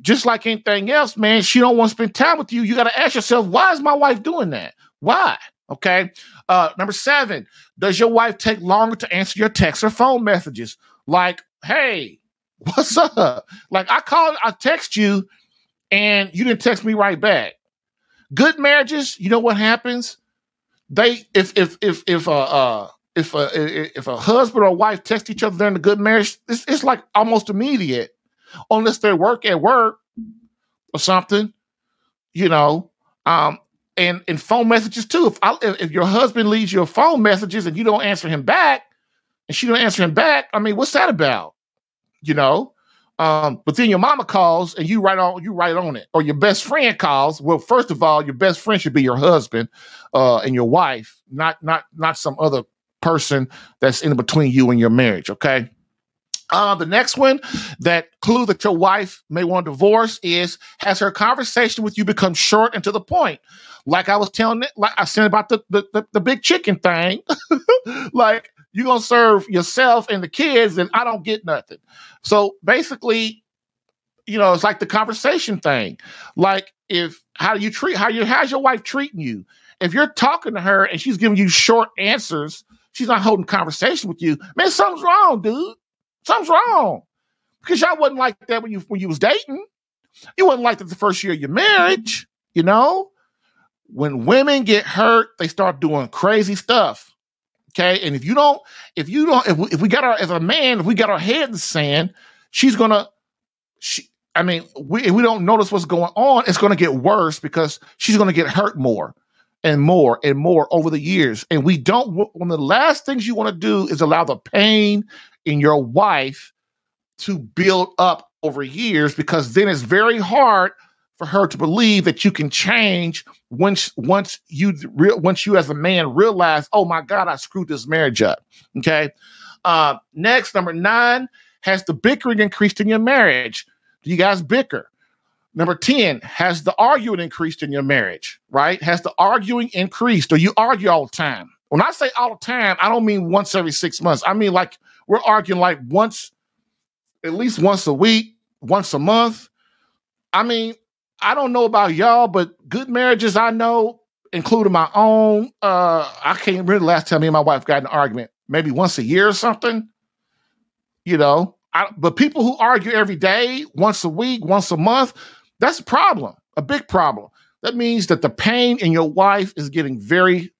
just like anything else, man, she don't want to spend time with you. You got to ask yourself, why is my wife doing that? Why? Okay. Uh, number seven, does your wife take longer to answer your texts or phone messages? Like, hey, what's up? Like I called, I text you and you didn't text me right back. Good marriages, you know what happens? They, if, if, if, if, uh, uh, if, uh, if a husband or wife text each other during a good marriage, it's, it's like almost immediate. Unless they work at work or something, you know, um, and, and phone messages too. If, I, if your husband leaves your phone messages and you don't answer him back and she don't answer him back, I mean, what's that about? You know? Um, but then your mama calls and you write on, you write on it, or your best friend calls. Well, first of all, your best friend should be your husband, uh, and your wife, not, not, not some other person that's in between you and your marriage. Okay. Uh, the next one, that clue that your wife may want a divorce is, has her conversation with you become short and to the point? Like I was telling it, like I said about the, the, the, the big chicken thing, like you're going to serve yourself and the kids and I don't get nothing. So basically, you know, it's like the conversation thing. Like if, how do you treat, how you, how's your wife treating you? If you're talking to her and she's giving you short answers, she's not holding conversation with you, man, something's wrong, dude. Something's wrong, because y'all wasn't like that when you when you was dating. You wasn't like that the first year of your marriage, you know? When women get hurt, they start doing crazy stuff, okay? And if you don't, if you don't, if we, if we got our, as a man, if we got our head in the sand, she's gonna, she, I mean, we, if we don't notice what's going on, it's gonna get worse because she's gonna get hurt more and more and more over the years. And we don't, one of the last things you wanna do is allow the pain in your wife to build up over years, because then it's very hard for her to believe that you can change once once you once you as a man realize, oh my God, I screwed this marriage up. Okay. Uh, next, number nine, has the bickering increased in your marriage? Do you guys bicker? Number ten, has the arguing increased in your marriage? Right? Has the arguing increased? Or you argue all the time? When I say all the time, I don't mean once every six months. I mean like we're arguing like once, at least once a week, once a month. I mean, I don't know about y'all, but good marriages I know, including my own, uh, I can't remember the last time me and my wife got in an argument, maybe once a year or something, you know. I, but people who argue every day, once a week, once a month, that's a problem, a big problem. That means that the pain in your wife is getting very,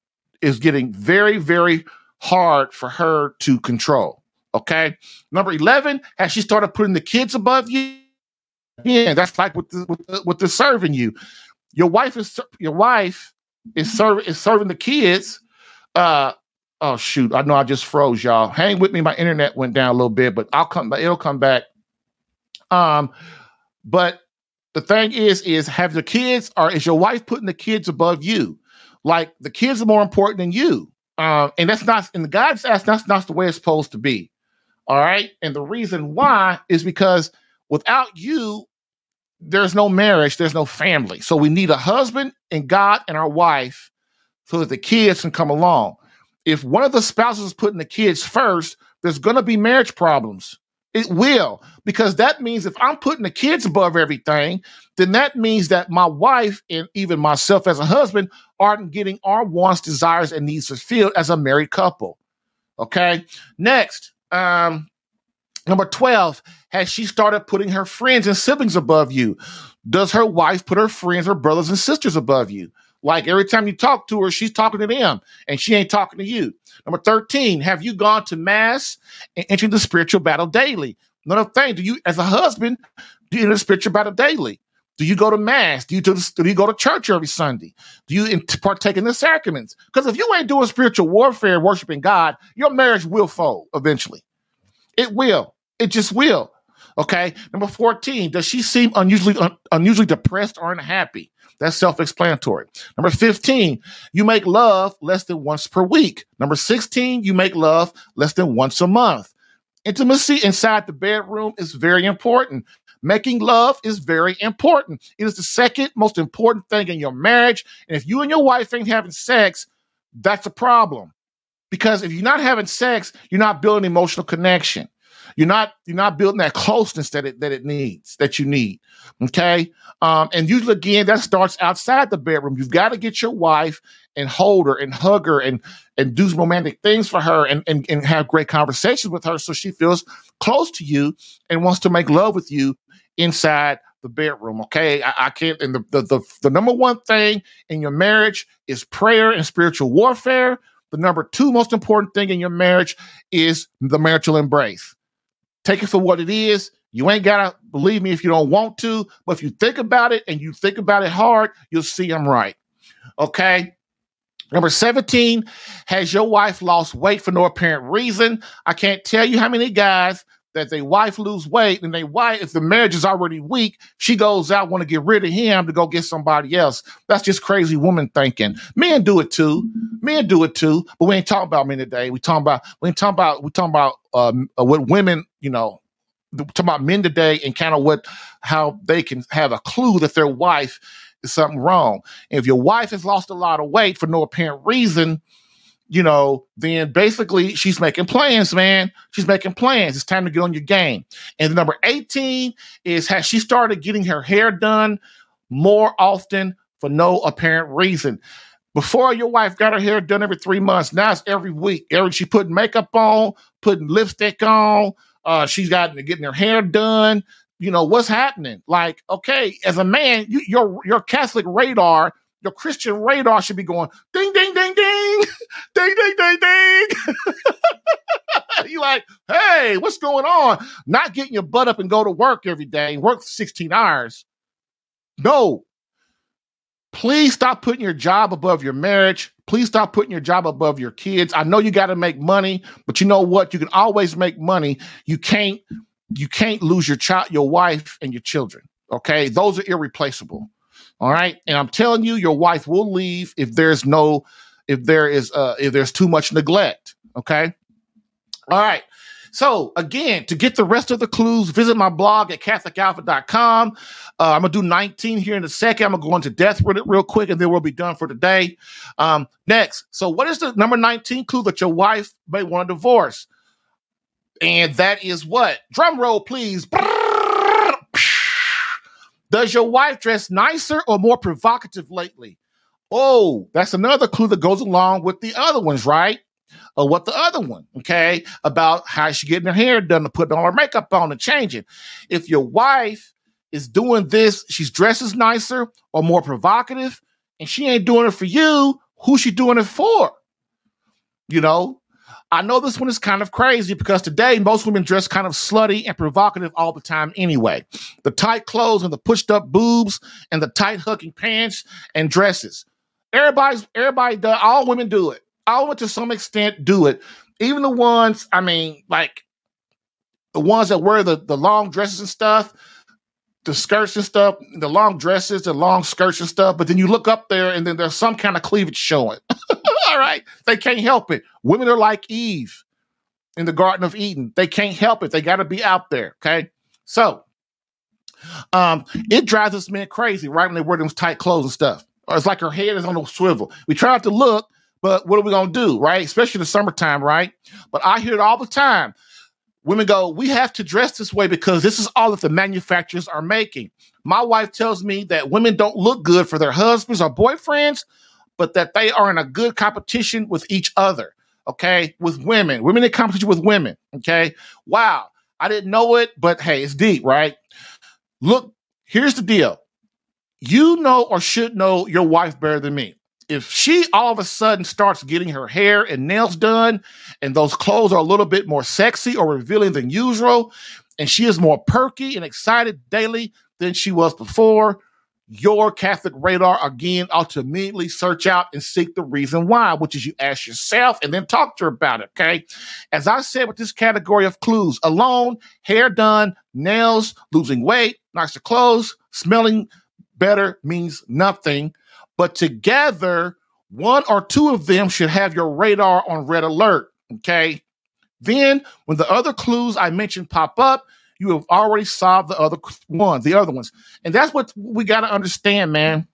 is getting very, very hard for her to control. Okay. Number eleven, has she started putting the kids above you? again, that's like with the, with the, with the serving you. Your wife is your wife is serving is serving the kids. Uh, oh shoot! I know I just froze, y'all. Hang with me. My internet went down a little bit, but I'll come. It'll come back. Um, but the thing is, is have the kids, or is your wife putting the kids above you? Like the kids are more important than you. Um, and that's not in God's eyes. That's not the way it's supposed to be. All right. And the reason why is because without you, there's no marriage. There's no family. So we need a husband and God and our wife so that the kids can come along. If one of the spouses is putting the kids first, there's going to be marriage problems. It will, because that means if I'm putting the kids above everything, then that means that my wife and even myself as a husband aren't getting our wants, desires, and needs fulfilled as a married couple. Okay. Next, um, number twelve, has she started putting her friends and siblings above you? Does her wife put her friends, her brothers and sisters above you? Like every time you talk to her, she's talking to them and she ain't talking to you. Number thirteen, have you gone to mass and entered the spiritual battle daily? Another thing, do you, as a husband, do you enter the spiritual battle daily? Do you go to mass? Do you do, do you go to church every Sunday? Do you partake in the sacraments? Because if you ain't doing spiritual warfare, worshiping God, your marriage will fold eventually. It will. It just will. Okay. Number fourteen, does she seem unusually un- unusually depressed or unhappy? That's self-explanatory. Number fifteen, you make love less than once per week. Number sixteen, you make love less than once a month. Intimacy inside the bedroom is very important. Making love is very important. It is the second most important thing in your marriage. And if you and your wife ain't having sex, that's a problem. Because if you're not having sex, you're not building emotional connection. You're not you're not building that closeness that it that it needs, that you need, okay? Um, and usually, again, that starts outside the bedroom. You've got to get your wife and hold her and hug her and and do some romantic things for her and, and, and have great conversations with her so she feels close to you and wants to make love with you inside the bedroom, okay? I, I can't, and the, the, the, the number one thing in your marriage is prayer and spiritual warfare. The number two most important thing in your marriage is the marital embrace. Take it for what it is. You ain't got to believe me if you don't want to, but if you think about it and you think about it hard, you'll see I'm right. Okay. Number seventeen, has your wife lost weight for no apparent reason? I can't tell you how many guys that their wife lose weight and their wife, if the marriage is already weak, she goes out, want to get rid of him to go get somebody else. That's just crazy woman thinking. Men do it too. Men do it too, but we ain't talking about men today. We talking about, we ain't talking about, we talking about um, what women, you know, talking about men today and kind of what, how they can have a clue that their wife is something wrong. And if your wife has lost a lot of weight for no apparent reason, you know, then basically she's making plans, man. She's making plans. It's time to get on your game. And number eighteen is, has she started getting her hair done more often for no apparent reason? Before, your wife got her hair done every three months. Now it's every week. Every, she putting makeup on, putting lipstick on. Uh, she's got getting her hair done. You know, what's happening? Like, okay, as a man, you, your your Catholic radar, your Christian radar should be going ding, ding, ding, ding. Ding, ding, ding, ding. You're like, hey, what's going on? Not getting your butt up and go to work every day and work for sixteen hours. No. Please stop putting your job above your marriage. Please stop putting your job above your kids. I know you got to make money, but you know what? You can always make money. You can't, you can't lose your child, your wife, and your children. Okay? Those are irreplaceable. All right? And I'm telling you, your wife will leave if there's no If there is uh, if there's too much neglect. Okay. All right. So again, to get the rest of the clues, visit my blog at Catholic Alpha dot com. Uh, I'm going to do nineteen here in a second. I'm going to go into death with it real quick and then we'll be done for today. Um, next. So what is the number nineteen clue that your wife may want a divorce? And that is what? Drum roll, please. Does your wife dress nicer or more provocative lately? Oh, that's another clue that goes along with the other ones, right? Or what the other one, okay? About how she's getting her hair done and putting all her makeup on and changing. If your wife is doing this, she's dresses nicer or more provocative, and she ain't doing it for you, who's she doing it for? You know, I know this one is kind of crazy because today most women dress kind of slutty and provocative all the time anyway. The tight clothes and the pushed up boobs and the tight hugging pants and dresses. Everybody's, everybody does, all women do it. All women to some extent do it. Even the ones, I mean, like the ones that wear the, the long dresses and stuff, the skirts and stuff, the long dresses, the long skirts and stuff. But then you look up there and then there's some kind of cleavage showing. All right. They can't help it. Women are like Eve in the Garden of Eden. They can't help it. They got to be out there. OK, so um, it drives us men crazy, right? When they wear those tight clothes and stuff. Or it's like her head is on a swivel. We try not to look, but what are we going to do? Right. Especially in the summertime. Right. But I hear it all the time. Women go, we have to dress this way because this is all that the manufacturers are making. My wife tells me that women don't look good for their husbands or boyfriends, but that they are in a good competition with each other. OK, with women, women in competition with women. OK, wow. I didn't know it, but hey, it's deep, right? Look, here's the deal. You know or should know your wife better than me. If she all of a sudden starts getting her hair and nails done and those clothes are a little bit more sexy or revealing than usual, and she is more perky and excited daily than she was before, your Catholic radar again ought to immediately search out and seek the reason why, which is you ask yourself and then talk to her about it. Okay. As I said, with this category of clues alone, hair done, nails, losing weight, nicer clothes, smelling better means nothing. But together, one or two of them should have your radar on red alert, okay? Then, when the other clues I mentioned pop up, you have already solved the other ones, the other ones. And that's what we got to understand, man.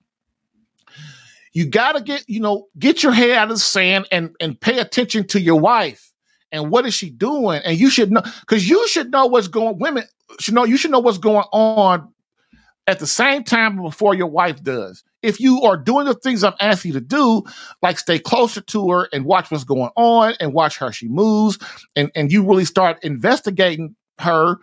You got to get, you know, get your head out of the sand and, and pay attention to your wife and what is she doing? And you should know, because you should know what's going, women should know, you should know what's going on at the same time before your wife does. If you are doing the things I'm asking you to do, like stay closer to her and watch what's going on and watch how she moves, and, and you really start investigating her,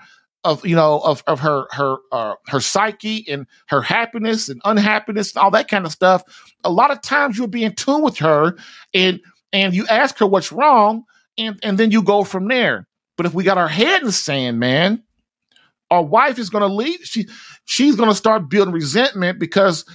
of you know of of her her uh, her psyche and her happiness and unhappiness and all that kind of stuff. A lot of times you'll be in tune with her, and and you ask her what's wrong, and and then you go from there. But if we got our head in the sand, man, our wife is going to leave. She she's going to start building resentment because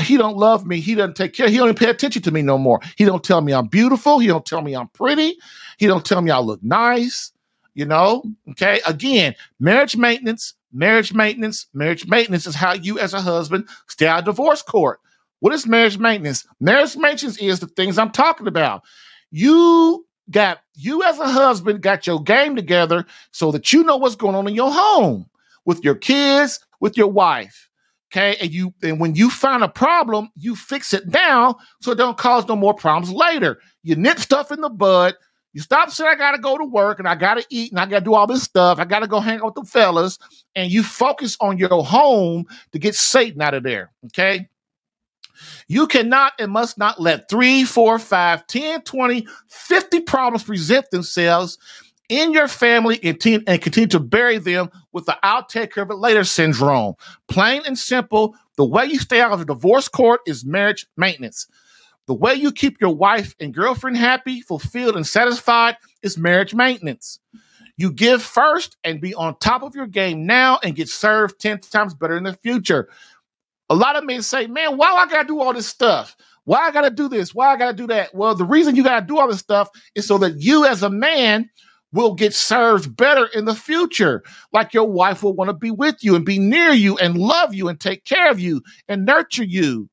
he don't love me. He doesn't take care. He don't even pay attention to me no more. He don't tell me I'm beautiful. He don't tell me I'm pretty. He don't tell me I look nice. You know, okay. Again, marriage maintenance, marriage maintenance, marriage maintenance is how you as a husband stay out of divorce court. What is marriage maintenance? Marriage maintenance is the things I'm talking about. You got, you as a husband got your game together so that you know what's going on in your home with your kids, with your wife. Okay, and you and when you find a problem, you fix it now so it don't cause no more problems later. You nip stuff in the bud. You stop saying I gotta go to work and I gotta eat and I gotta do all this stuff. I gotta go hang out with the fellas, and you focus on your home to get Satan out of there. Okay. You cannot and must not let three, four, five, ten, twenty, fifty problems present themselves in your family and, te- and continue to bury them with the I'll take care of it later syndrome. Plain and simple, the way you stay out of the divorce court is marriage maintenance. The way you keep your wife and girlfriend happy, fulfilled, and satisfied is marriage maintenance. You give first and be on top of your game now and get served ten times better in the future. A lot of men say, man, why do I got to do all this stuff? Why I got to do this? Why I got to do that? Well, the reason you got to do all this stuff is so that you as a man will get served better in the future. Like your wife will want to be with you and be near you and love you and take care of you and nurture you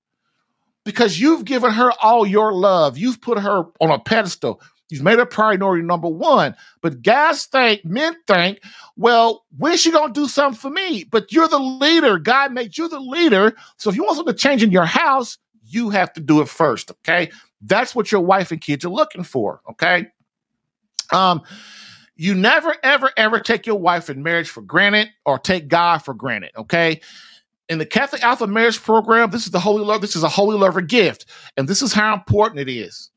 because you've given her all your love. You've put her on a pedestal. You've made her priority number one. But guys think, men think, well, when's she going to do something for me? But you're the leader. God made you the leader. So if you want something to change in your house, you have to do it first. Okay. That's what your wife and kids are looking for. Okay. Um, You never, ever, ever take your wife in marriage for granted or take God for granted, okay? In the Catholic Alpha Marriage Program, this is the Holy Love. This is a Holy Lover gift, and this is how important it is.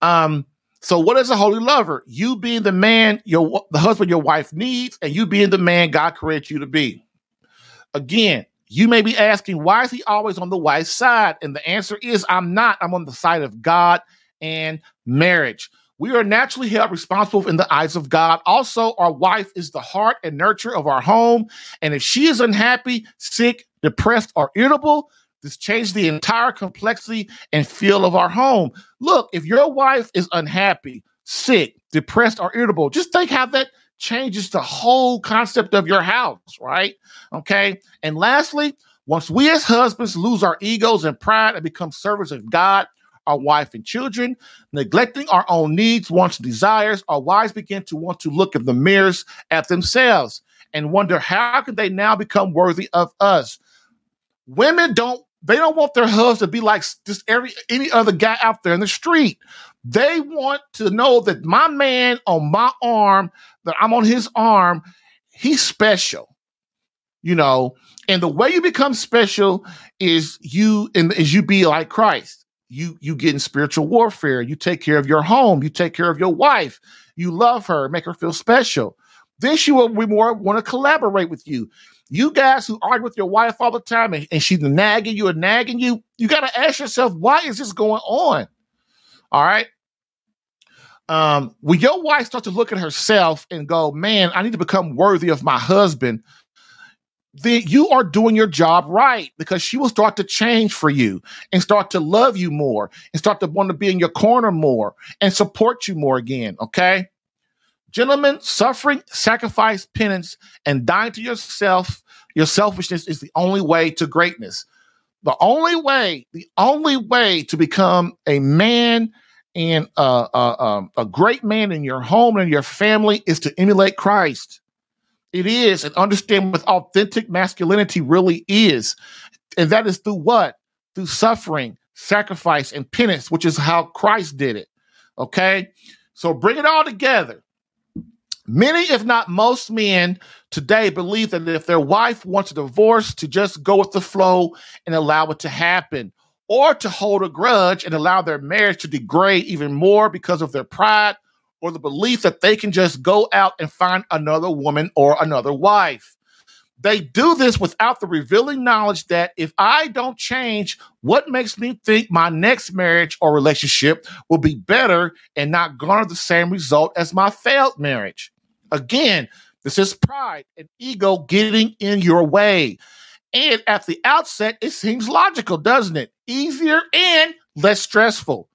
Um. So what is a Holy Lover? You being the man, your the husband your wife needs, and you being the man God created you to be. Again, you may be asking, why is he always on the wife's side? And the answer is, I'm not. I'm on the side of God and marriage. We are naturally held responsible in the eyes of God. Also, our wife is the heart and nurture of our home. And if she is unhappy, sick, depressed, or irritable, this changes the entire complexity and feel of our home. Look, if your wife is unhappy, sick, depressed, or irritable, just think how that changes the whole concept of your house, right? Okay. And lastly, once we as husbands lose our egos and pride and become servants of God, our wife and children, neglecting our own needs, wants, and desires, our wives begin to want to look in the mirrors at themselves and wonder how can they now become worthy of us. Women don't, they don't want their husbands to be like just every any other guy out there in the street. They want to know that my man on my arm, that I'm on his arm, he's special, you know. And the way you become special is you and is you be like Christ. You you get in spiritual warfare. You take care of your home. You take care of your wife. You love her, make her feel special. Then she will we more want to collaborate with you. You guys who argue with your wife all the time and, and she's nagging you and nagging you, you got to ask yourself, why is this going on? All right. Um, when your wife starts to look at herself and go, man, I need to become worthy of my husband, then you are doing your job right, because she will start to change for you and start to love you more and start to want to be in your corner more and support you more again. Okay. Gentlemen, suffering, sacrifice, penance, and dying to yourself, your selfishness is the only way to greatness. The only way, the only way to become a man and a, a, a great man in your home and your family is to emulate Christ. It is, and understand what authentic masculinity really is. And that is through what? Through suffering, sacrifice, and penance, which is how Christ did it. Okay? So bring it all together. Many, if not most men today believe that if their wife wants a divorce, to just go with the flow and allow it to happen, or to hold a grudge and allow their marriage to degrade even more because of their pride, or the belief that they can just go out and find another woman or another wife. They do this without the revealing knowledge that if I don't change, what makes me think my next marriage or relationship will be better and not garner the same result as my failed marriage? Again, this is pride and ego getting in your way. And at the outset, it seems logical, doesn't it? Easier and less stressful.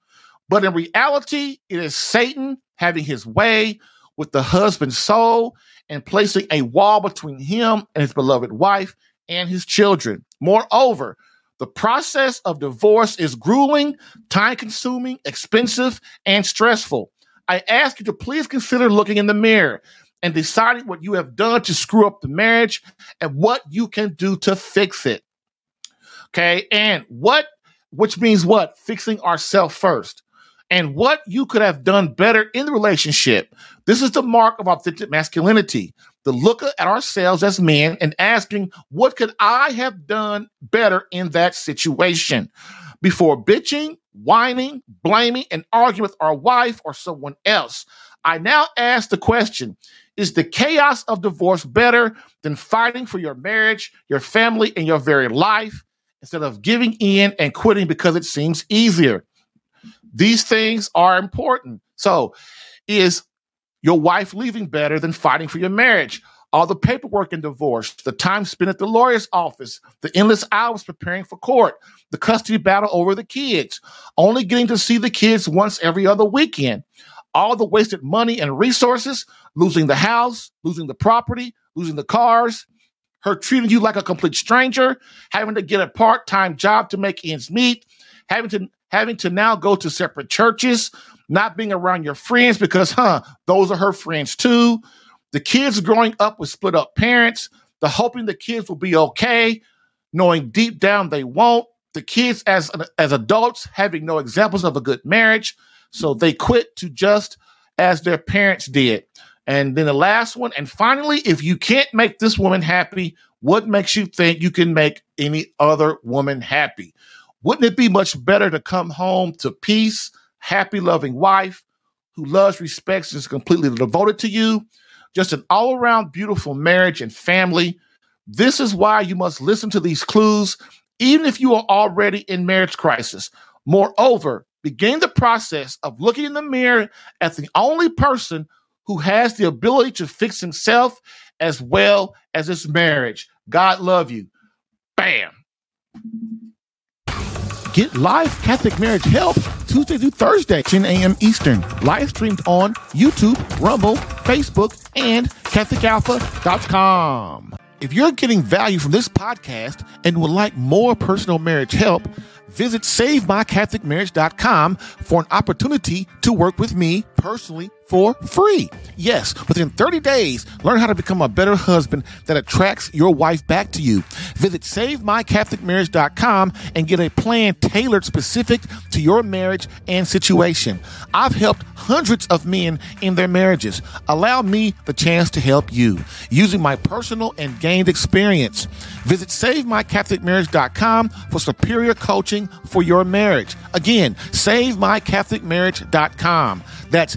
But in reality, it is Satan having his way with the husband's soul and placing a wall between him and his beloved wife and his children. Moreover, the process of divorce is grueling, time-consuming, expensive, and stressful. I ask you to please consider looking in the mirror and deciding what you have done to screw up the marriage and what you can do to fix it. Okay, and what, which means what? Fixing ourselves first. And what you could have done better in the relationship. This is the mark of authentic masculinity, the look at ourselves as men and asking, what could I have done better in that situation? Before bitching, whining, blaming, and arguing with our wife or someone else, I now ask the question, is the chaos of divorce better than fighting for your marriage, your family, and your very life, instead of giving in and quitting because it seems easier? These things are important. So, is your wife leaving better than fighting for your marriage? All the paperwork in divorce, the time spent at the lawyer's office, the endless hours preparing for court, the custody battle over the kids, only getting to see the kids once every other weekend, all the wasted money and resources, losing the house, losing the property, losing the cars, her treating you like a complete stranger, having to get a part-time job to make ends meet, having to having to now go to separate churches, not being around your friends because, huh, those are her friends too. The kids growing up with split up parents, the hoping the kids will be okay, knowing deep down they won't, the kids as, as adults having no examples of a good marriage, so they quit to just as their parents did. And then the last one, and finally, if you can't make this woman happy, what makes you think you can make any other woman happy? Wouldn't it be much better to come home to peace, happy, loving wife who loves, respects, and is completely devoted to you? Just an all-around beautiful marriage and family. This is why you must listen to these clues, even if you are already in marriage crisis. Moreover, Begin the process of looking in the mirror at the only person who has the ability to fix himself as well as his marriage. God love you. Bam. Get live Catholic marriage help Tuesday through Thursday, ten a.m. Eastern. Live streamed on YouTube, Rumble, Facebook, and Catholic Alpha dot com. If you're getting value from this podcast and would like more personal marriage help, visit Save My Catholic Marriage dot com for an opportunity to work with me personally for free. Yes, within thirty days, learn how to become a better husband that attracts your wife back to you. Visit Save My Catholic Marriage dot com and get a plan tailored specific to your marriage and situation. I've helped hundreds of men in their marriages. Allow me the chance to help you using my personal and gained experience. Visit Save My Catholic Marriage dot com for superior coaching for your marriage. Again, Save My Catholic Marriage dot com. That's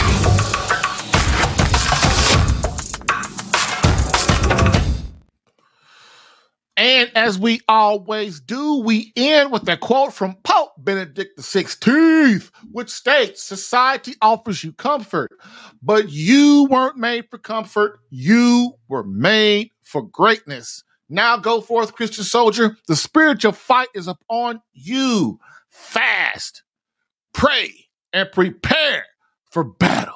And as we always do, we end with a quote from Pope Benedict the sixteenth, which states, "Society offers you comfort, but you weren't made for comfort. You were made for greatness. Now go forth, Christian soldier. The spiritual fight is upon you. Fast, pray, and prepare for battle."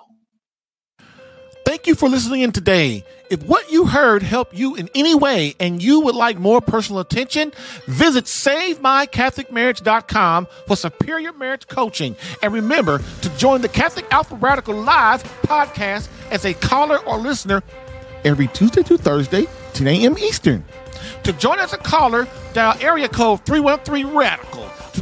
Thank you for listening in today. If what you heard helped you in any way and you would like more personal attention, visit Save My Catholic Marriage dot com for superior marriage coaching. And remember to join the Catholic Alpha Radical Live podcast as a caller or listener every Tuesday through Thursday, ten a.m. Eastern. To join as a caller, dial area code three one three RADICAL. To